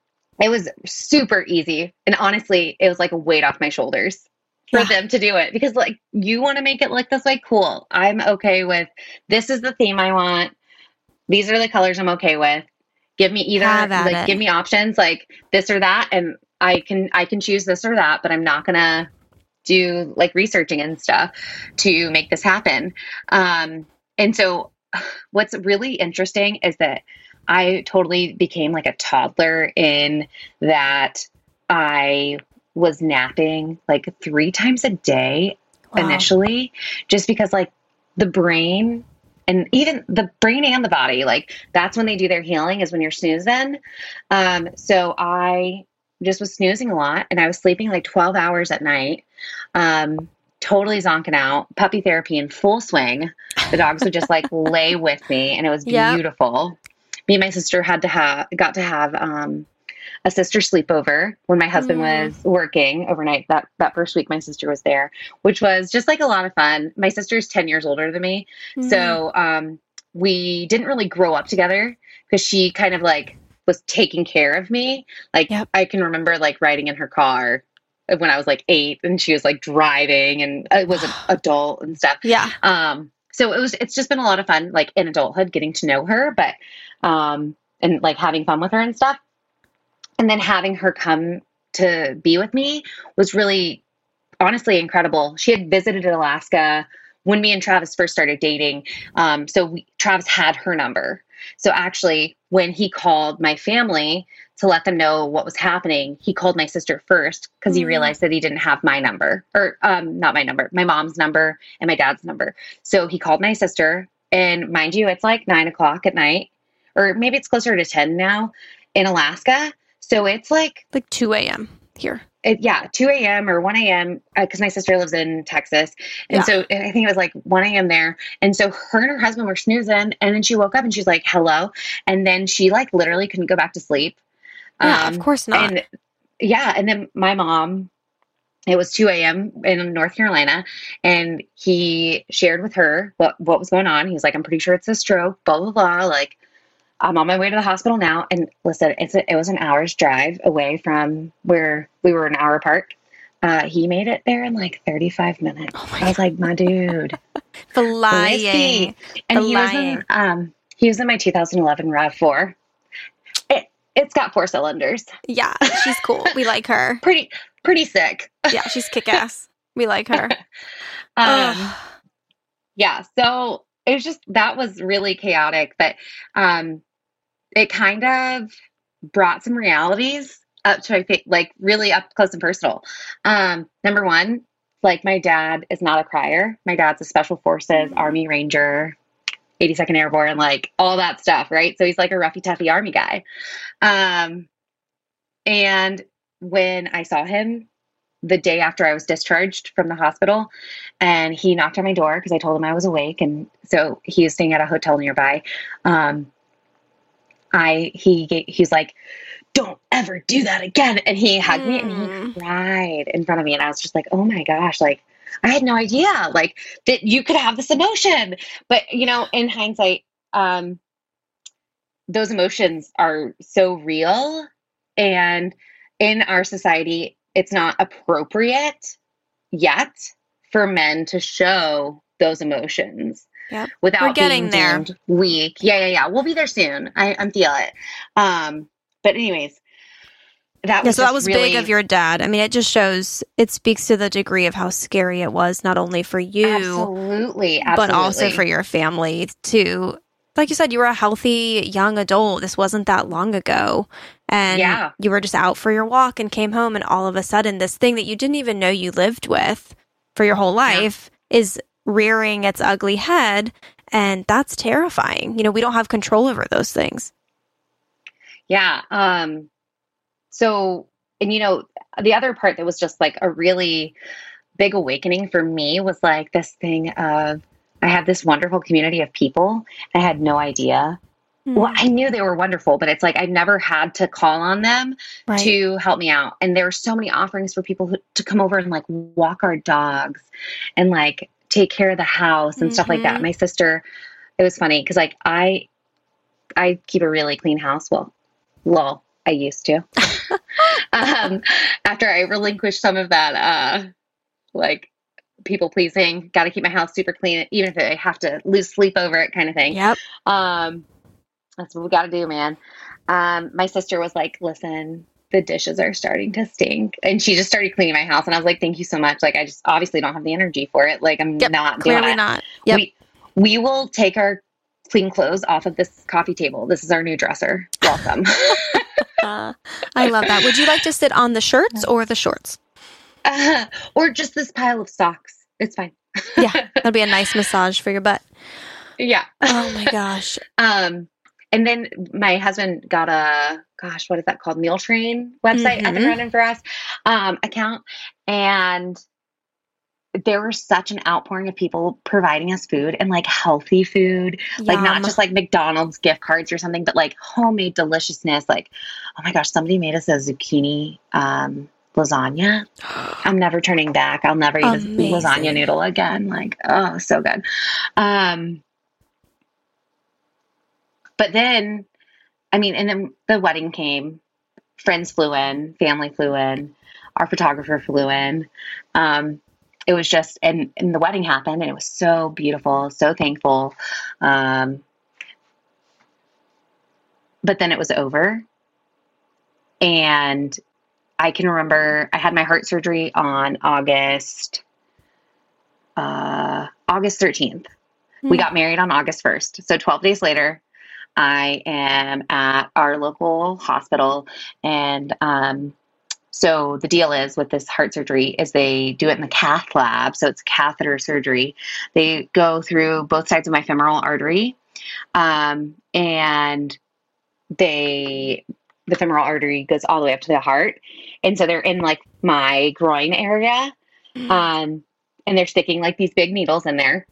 it was super easy. And honestly, it was like a weight off my shoulders for yeah. them to do it, because like, you want to make it look this way. Cool. I'm okay with, this is the theme I want. These are the colors I'm okay with. Give me either, like it. give me options like this or that. And I can, I can choose this or that, but I'm not going to do like researching and stuff to make this happen. Um, and so what's really interesting is that I totally became like a toddler in that I was napping like three times a day wow. initially, just because like the brain and even the brain and the body, like that's when they do their healing, is when you're snoozing. Um, so I just was snoozing a lot, and I was sleeping like twelve hours at night. Um, totally zonking out, puppy therapy in full swing. The dogs would just like lay with me, and it was beautiful. Yep. Me and my sister had to have, got to have, um, a sister sleepover when my husband mm. was working overnight. That, that first week my sister was there, which was just like a lot of fun. My sister's ten years older than me. Mm. So, um, we didn't really grow up together because she kind of like was taking care of me. Like yep. I can remember like riding in her car when I was like eight and she was like driving and I was an adult and stuff. Yeah. Um, so it was, it's just been a lot of fun, like in adulthood, getting to know her, but, um, and like having fun with her and stuff. And then having her come to be with me was really honestly incredible. She had visited Alaska when me and Travis first started dating. Um, so we, Travis had her number. So actually when he called my family to let them know what was happening, he called my sister first because he realized that he didn't have my number or um, not my number, my mom's number and my dad's number. So he called my sister, and mind you, it's like nine o'clock at night, or maybe it's closer to ten now in Alaska. So it's like, like two a.m. here. It, yeah. two a.m. or one a.m. Uh, Cause my sister lives in Texas. And yeah. so and I think it was like one a.m. there. And so her and her husband were snoozing, and then she woke up and she's like, hello. And then she like literally couldn't go back to sleep. Yeah, um, of course not. And yeah. And then my mom, it was two a.m. in North Carolina, and he shared with her what, what was going on. He was like, I'm pretty sure it's a stroke, blah, blah, blah. Like, I'm on my way to the hospital now. And listen, it's a, it was an hour's drive away from where we were, an hour apart. Uh, he made it there in like thirty-five minutes. Oh my I was God. like, my dude. Flying. And Flying. He was in, um, he was in my two thousand eleven RAV four. It, it's got four cylinders. Yeah. She's cool. We like her. pretty, pretty sick. Yeah. She's kick ass. We like her. um, yeah. So it was just, that was really chaotic, but, um, it kind of brought some realities up to, I think, like really up close and personal. Um, number one, like my dad is not a crier. My dad's a special forces, Army Ranger, eighty-second Airborne, like all that stuff. Right. So he's like a roughy, toughy Army guy. Um, and when I saw him the day after I was discharged from the hospital, and he knocked on my door because I told him I was awake. And so he was staying at a hotel nearby. Um, I, he, he's like, don't ever do that again. And he hugged mm. me and he cried in front of me. And I was just like, oh my gosh, like I had no idea like that you could have this emotion. But you know, in hindsight, um, those emotions are so real, and in our society, it's not appropriate yet for men to show those emotions yep. without We're getting being there. Weak. Yeah, yeah, yeah. We'll be there soon. I, I'm feel it. Um, but anyways, that yeah, was so that was really big of your dad. I mean, it just shows, it speaks to the degree of how scary it was, not only for you, absolutely, absolutely. but also for your family too. Like you said, you were a healthy young adult. This wasn't that long ago. And yeah. you were just out for your walk and came home, and all of a sudden this thing that you didn't even know you lived with for your whole life yeah. is rearing its ugly head. And that's terrifying. You know, we don't have control over those things. Yeah. Um, so, and you know, the other part that was just like a really big awakening for me was like this thing of, I had this wonderful community of people. I had no idea. Mm. Well, I knew they were wonderful, but it's like I never had to call on them right. to help me out. And there were so many offerings for people who, to come over and like walk our dogs and like take care of the house and mm-hmm. stuff like that. My sister, it was funny because like I, I keep a really clean house. Well, lol, I used to. um, after I relinquished some of that, uh, like. people pleasing, got to keep my house super clean, even if I have to lose sleep over it kind of thing. Yep. Um, that's what we got to do, man. Um, my sister was like, listen, the dishes are starting to stink. And she just started cleaning my house. And I was like, thank you so much. Like, I just obviously don't have the energy for it. Like I'm yep, not doing it. Clearly not. Yep. We, we will take our clean clothes off of this coffee table. This is our new dresser. Welcome. uh, I love that. Would you like to sit on the shirts or the shorts? Uh, or just this pile of socks. It's fine. Yeah. That'll be a nice massage for your butt. Yeah. Oh my gosh. Um, and then my husband got a, gosh, what is that called? Meal Train website mm-hmm. at the Running for Us um, account. And there was such an outpouring of people providing us food, and like healthy food, Yum. like not just like McDonald's gift cards or something, but like homemade deliciousness. Like, oh my gosh, somebody made us a zucchini, um, lasagna. I'm never turning back. I'll never eat Amazing. a lasagna noodle again. Like, oh, so good. Um, But then, I mean, and then the wedding came, friends flew in, family flew in, our photographer flew in. Um, it was just, and, and the wedding happened, and it was so beautiful, so thankful. Um, but then it was over. And I can remember I had my heart surgery on August, uh, August thirteenth. Mm-hmm. We got married on August first. So twelve days later, I am at our local hospital. And, um, so the deal is with this heart surgery is they do it in the cath lab. So it's catheter surgery. They go through both sides of my femoral artery. Um, and they, the femoral artery goes all the way up to the heart. And so they're in like my groin area. Mm-hmm. Um, and they're sticking like these big needles in there.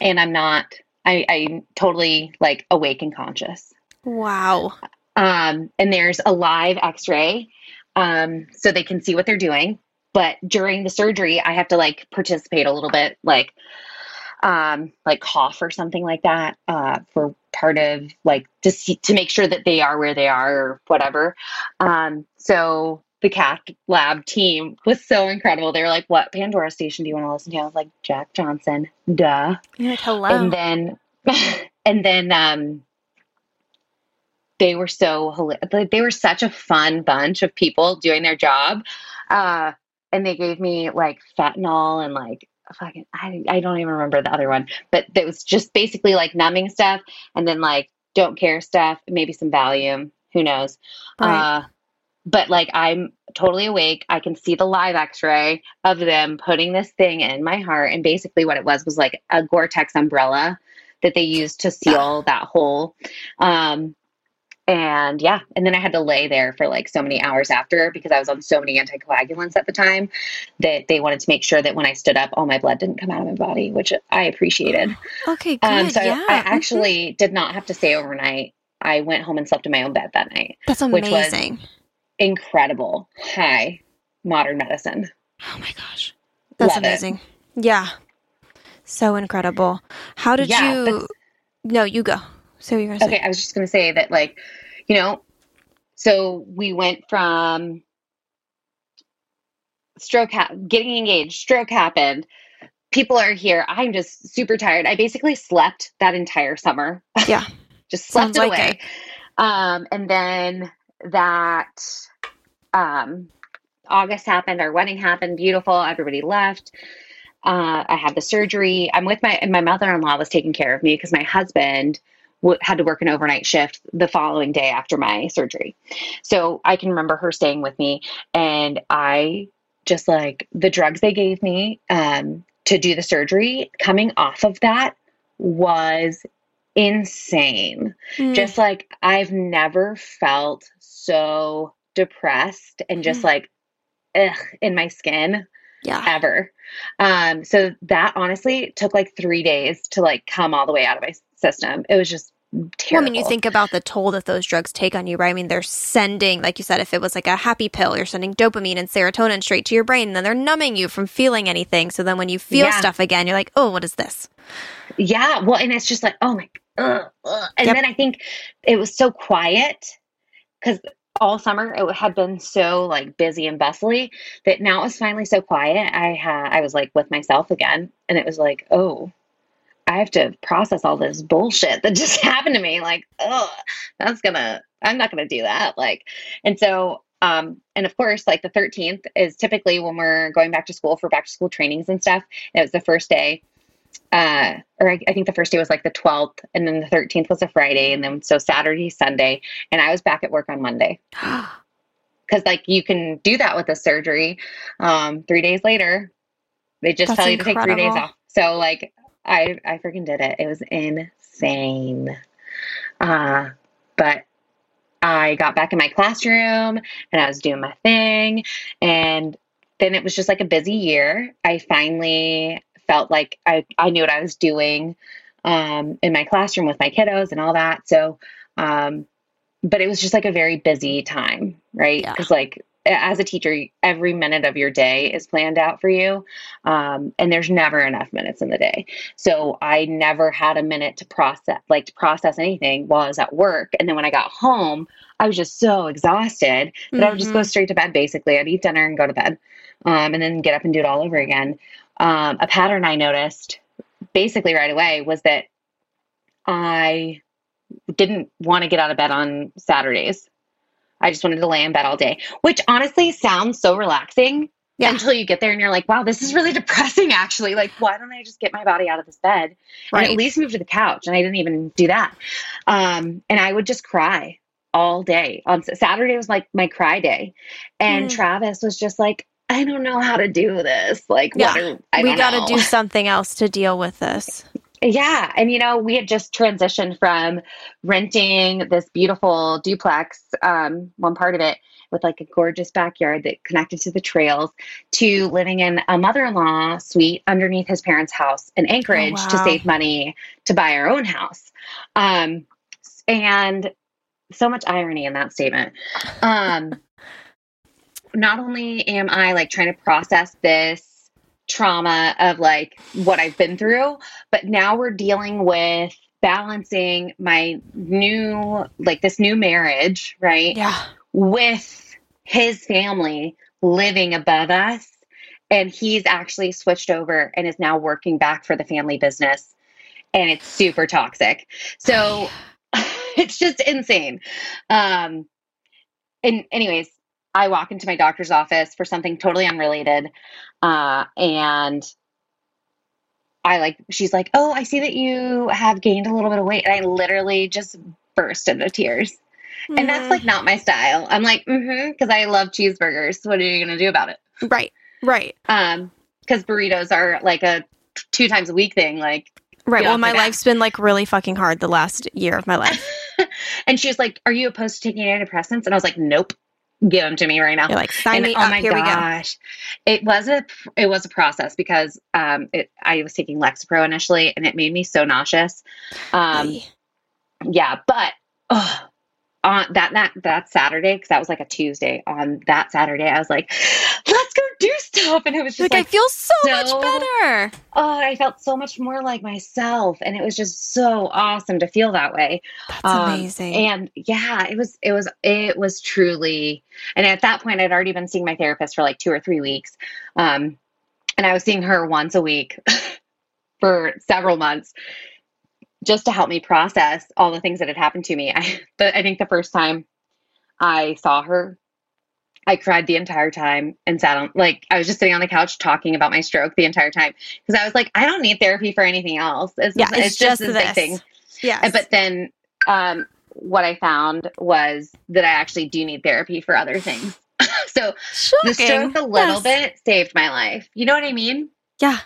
And I'm not, I, I'm totally like awake and conscious. Wow. Um, and there's a live x-ray. Um, so they can see what they're doing, but during the surgery, I have to like participate a little bit, like, um, like cough or something like that, uh, for part of like, to see, to make sure that they are where they are or whatever. Um, so the cath lab team was so incredible. They were like, what Pandora station do you want to listen to? I was like, Jack Johnson, duh. You're like, hello. And then, and then, um, they were so, they were such a fun bunch of people doing their job. Uh, and they gave me like fentanyl and like fucking, I, I don't even remember the other one, but it was just basically like numbing stuff. And then like, don't care stuff, maybe some Valium, who knows? Right. Uh, but like, I'm totally awake. I can see the live x-ray of them putting this thing in my heart. And basically what it was, was like a Gore-Tex umbrella that they used to seal that hole. Um, And yeah, and then I had to lay there for like so many hours after because I was on so many anticoagulants at the time that they wanted to make sure that when I stood up, all my blood didn't come out of my body, which I appreciated. Okay, good. Um, so yeah. I, I actually did not have to stay overnight. I went home and slept in my own bed that night. That's amazing. Which was incredible. Hi, modern medicine. Oh my gosh. That's Love amazing. It. Yeah. So incredible. How did yeah, you... But... No, you go. So you're okay. Say. I was just going to say that, like, you know, so we went from stroke, ha- getting engaged, stroke happened. People are here. I'm just super tired. I basically slept that entire summer. Yeah. Just slept it away. Um, and then that, um, August happened, our wedding happened. Beautiful. Everybody left. Uh, I had the surgery. I'm with my, and my mother-in-law was taking care of me because my husband had to work an overnight shift the following day after my surgery. So I can remember her staying with me, and I just like the drugs they gave me, um, to do the surgery coming off of that was insane. Mm. Just like, I've never felt so depressed and just mm. like, ugh, in my skin. Yeah. Ever. Um, so that honestly took like three days to like come all the way out of my system. It was just terrible. Well, I mean, you think about the toll that those drugs take on you, right? I mean, they're sending, like you said, if it was like a happy pill, you're sending dopamine and serotonin straight to your brain, and then they're numbing you from feeling anything. So then when you feel yeah. stuff again, you're like, oh, what is this? Yeah. Well, and it's just like, oh my, ugh, ugh. And yep. then I think it was so quiet because all summer it had been so like busy and bustly that now it was finally so quiet. I had, I was like with myself again, and it was like, oh, I have to process all this bullshit that just happened to me. Like, oh, that's gonna, I'm not going to do that. Like, and so, um, and of course, like the thirteenth is typically when we're going back to school for back to school trainings and stuff. And it was the first day, uh, or I, I think the first day was like the twelfth, and then the thirteenth was a Friday. And then, so Saturday, Sunday, and I was back at work on Monday. Cause like you can do that with a surgery. Um, three days later, they just That's tell you incredible. To take three days off. So like I, I freaking did it. It was insane. Uh, but I got back in my classroom and I was doing my thing. And then it was just like a busy year. I finally felt like I, I knew what I was doing, um, in my classroom with my kiddos and all that. So, um, but it was just like a very busy time, right? Because yeah. like as a teacher, every minute of your day is planned out for you. Um, and there's never enough minutes in the day. So I never had a minute to process, like to process anything while I was at work. And then when I got home, I was just so exhausted that mm-hmm. I would just go straight to bed. Basically, I'd eat dinner and go to bed, um, and then get up and do it all over again. Um, a pattern I noticed basically right away was that I didn't want to get out of bed on Saturdays. I just wanted to lay in bed all day, which honestly sounds so relaxing yeah. until you get there and you're like, wow, this is really depressing actually. Like, why don't I just get my body out of this bed right. and at least move to the couch? And I didn't even do that. Um, and I would just cry all day. On Saturday was like my cry day. And mm. Travis was just like, I don't know how to do this. Like, yeah. what are, I we got to do something else to deal with this. Yeah. And, you know, we had just transitioned from renting this beautiful duplex, um, one part of it with like a gorgeous backyard that connected to the trails, to living in a mother-in-law suite underneath his parents' house in Anchorage oh, wow. to save money to buy our own house. Um, and so much irony in that statement. Um, not only am I like trying to process this trauma of like what I've been through, but now we're dealing with balancing my new, like this new marriage, right? Yeah. With his family living above us. And he's actually switched over and is now working back for the family business. And it's super toxic. So it's just insane. Um, and anyways, I walk into my doctor's office for something totally unrelated. Uh, and I like, she's like, oh, I see that you have gained a little bit of weight. And I literally just burst into tears. Mm-hmm. And that's like not my style. I'm like, mm-hmm. 'Cause I love cheeseburgers. What are you going to do about it? Right. Right. Um, 'cause burritos are like a two times a week thing. Like, right. Well, my life's been like really fucking hard the last year of my life. And she was like, are you opposed to taking antidepressants? And I was like, nope. Give them to me right now. You're like, sign and, me oh up. My Here gosh. We go. It was a, it was a process because, um, it, I was taking Lexapro initially and it made me so nauseous. Um, Aye. yeah, but, oh, on that, that, that Saturday, 'cause that was like a Tuesday, on that Saturday, I was like, let's go do stuff. And it was just like, like I feel so, so much better. Oh, I felt so much more like myself. And it was just so awesome to feel that way. That's um, amazing. And yeah, it was, it was, it was truly. And at that point I'd already been seeing my therapist for like two or three weeks. Um, and I was seeing her once a week for several months just to help me process all the things that had happened to me. I, the, I think the first time I saw her, I cried the entire time and sat on, like, I was just sitting on the couch talking about my stroke the entire time. 'Cause I was like, I don't need therapy for anything else. It's, yeah, it's, it's just, just this big thing. Yeah. But then, um, what I found was that I actually do need therapy for other things. So Shocking. the stroke a little yes. bit saved my life. You know what I mean? Yeah.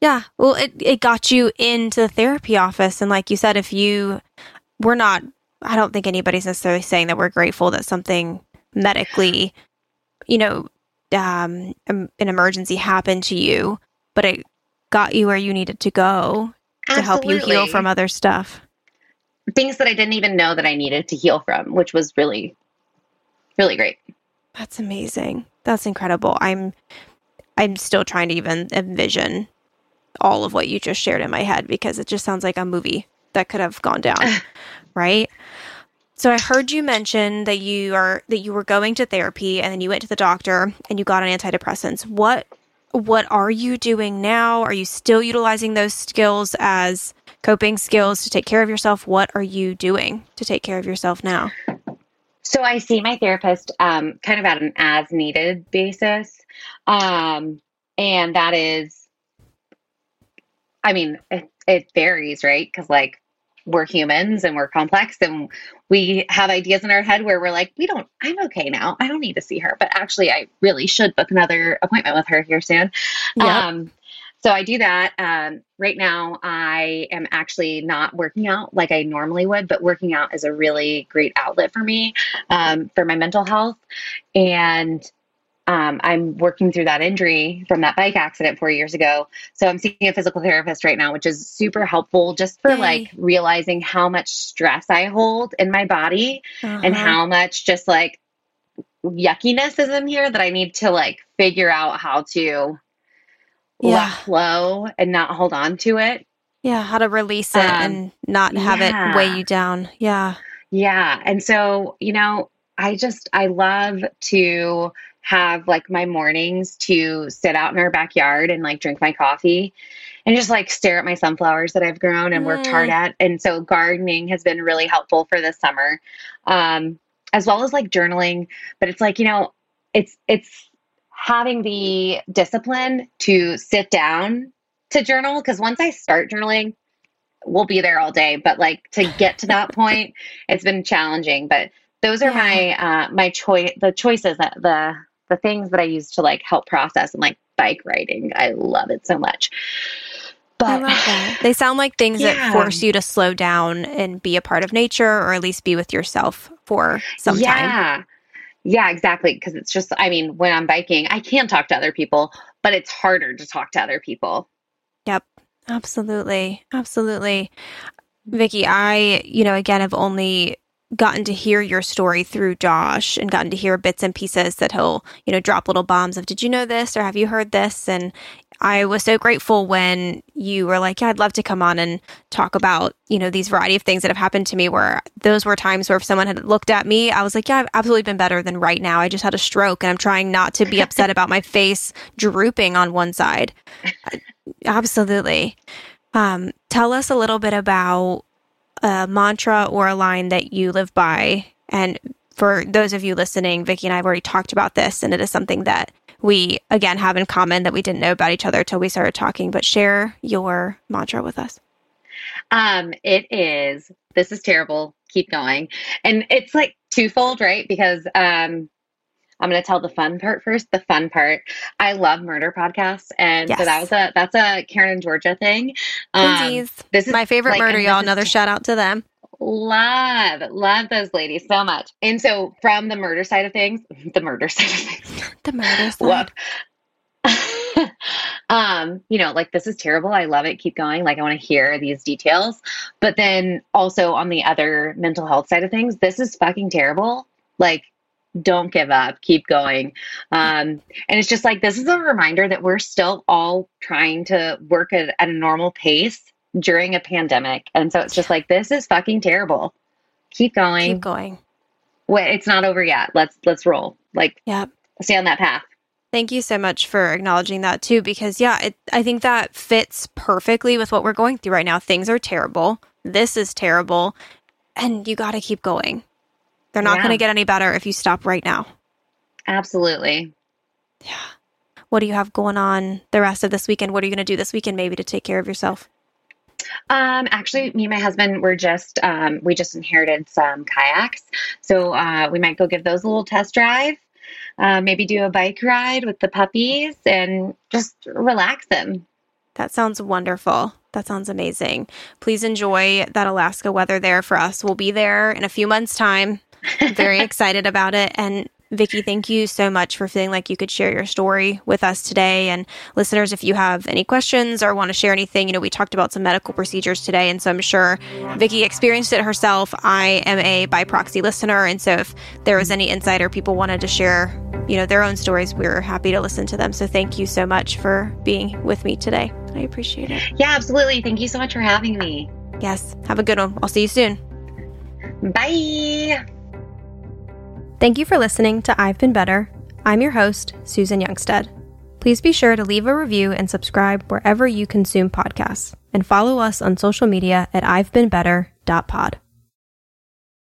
Yeah. Well, it, it got you into the therapy office. And like you said, if you were not, I don't think anybody's necessarily saying that we're grateful that something medically, you know, um, an emergency happened to you, but it got you where you needed to go Absolutely. to help you heal from other stuff. Things that I didn't even know that I needed to heal from, which was really, really great. That's amazing. That's incredible. I'm, I'm still trying to even envision all of what you just shared in my head, because it just sounds like a movie that could have gone down, right? So I heard you mention that you are that you were going to therapy, and then you went to the doctor and you got on antidepressants. What what are you doing now? Are you still utilizing those skills as coping skills to take care of yourself? What are you doing to take care of yourself now? So I see my therapist um, kind of at an as-needed basis, um, and that is. I mean, it, it varies, right? Because like we're humans and we're complex and we have ideas in our head where we're like, we don't, I'm okay now. I don't need to see her, but actually I really should book another appointment with her here soon. Yeah. Um, so I do that. Um, right now I am actually not working out like I normally would, but working out is a really great outlet for me, um, for my mental health. And Um, I'm working through that injury from that bike accident four years ago. So I'm seeing a physical therapist right now, which is super helpful just for Yay. like realizing how much stress I hold in my body uh-huh. and how much just like yuckiness is in here that I need to like figure out how to yeah. let flow and not hold on to it. Yeah. How to release it um, and not have yeah. it weigh you down. Yeah. Yeah. And so, you know, I just, I love to have like my mornings to sit out in our backyard and like drink my coffee and just like stare at my sunflowers that I've grown and worked mm. hard at. And so gardening has been really helpful for this summer, um, as well as like journaling. But it's like, you know, it's, it's having the discipline to sit down to journal. 'Cause once I start journaling, we'll be there all day, but like to get to that point, it's been challenging, but those are yeah. my, uh, my choice, the choices that the, the things that I use to like help process, and like bike riding. I love it so much, but I love that. They sound like things yeah. that force you to slow down and be a part of nature, or at least be with yourself for some yeah. time. Yeah. Yeah, exactly. 'Cause it's just, I mean, when I'm biking, I can talk to other people, but it's harder to talk to other people. Yep. Absolutely. Absolutely. Vicky, I, you know, again, have only gotten to hear your story through Josh and gotten to hear bits and pieces that he'll, you know, drop little bombs of, did you know this? Or have you heard this? And I was so grateful when you were like, yeah, I'd love to come on and talk about, you know, these variety of things that have happened to me, where those were times where if someone had looked at me, I was like, yeah, I've absolutely been better than right now. I just had a stroke and I'm trying not to be upset about my face drooping on one side. Absolutely. Um, tell us a little bit about a mantra or a line that you live by. And for those of you listening, Vicky and I have already talked about this, and it is something that we, again, have in common that we didn't know about each other till we started talking, but share your mantra with us. Um, it is, this is terrible, keep going. And it's like twofold, right? Because um, I'm going to tell the fun part first, the fun part. I love murder podcasts. And yes. so that was a, that's a Karen and Georgia thing. Um, this is my favorite like, murder, y'all. Another shout out to them. Love, love those ladies so much. And so from the murder side of things, the murder side of things, the murder side. um, you know, like this is terrible. I love it. Keep going. Like I want to hear these details, but then also on the other mental health side of things, this is fucking terrible. Like, don't give up, keep going. Um, and it's just like, this is a reminder that we're still all trying to work at, at a normal pace during a pandemic. And so it's just like, this is fucking terrible. Keep going. Keep going. Wait, it's not over yet. Let's, let's roll. Like, yep. stay on that path. Thank you so much for acknowledging that too, because yeah, it, I think that fits perfectly with what we're going through right now. Things are terrible. This is terrible. And you got to keep going. They're not yeah. going to get any better if you stop right now. Absolutely. Yeah. What do you have going on the rest of this weekend? What are you going to do this weekend maybe to take care of yourself? Um, actually, me and my husband, we're just, um, we just inherited some kayaks. So uh, we might go give those a little test drive, uh, maybe do a bike ride with the puppies and just relax them. That sounds wonderful. That sounds amazing. Please enjoy that Alaska weather there for us. We'll be there in a few months' time. I'm very excited about it. And Vicky, thank you so much for feeling like you could share your story with us today. And listeners, if you have any questions or want to share anything, you know, we talked about some medical procedures today. And so I'm sure Vicky experienced it herself. I am a by proxy listener. And so if there was any insight or people wanted to share, you know, their own stories, we're happy to listen to them. So thank you so much for being with me today. I appreciate it. Yeah, absolutely. Thank you so much for having me. Yes. Have a good one. I'll see you soon. Bye. Thank you for listening to I've Been Better. I'm your host, Susan Youngstead. Please be sure to leave a review and subscribe wherever you consume podcasts, and follow us on social media at ivebeenbetter.pod.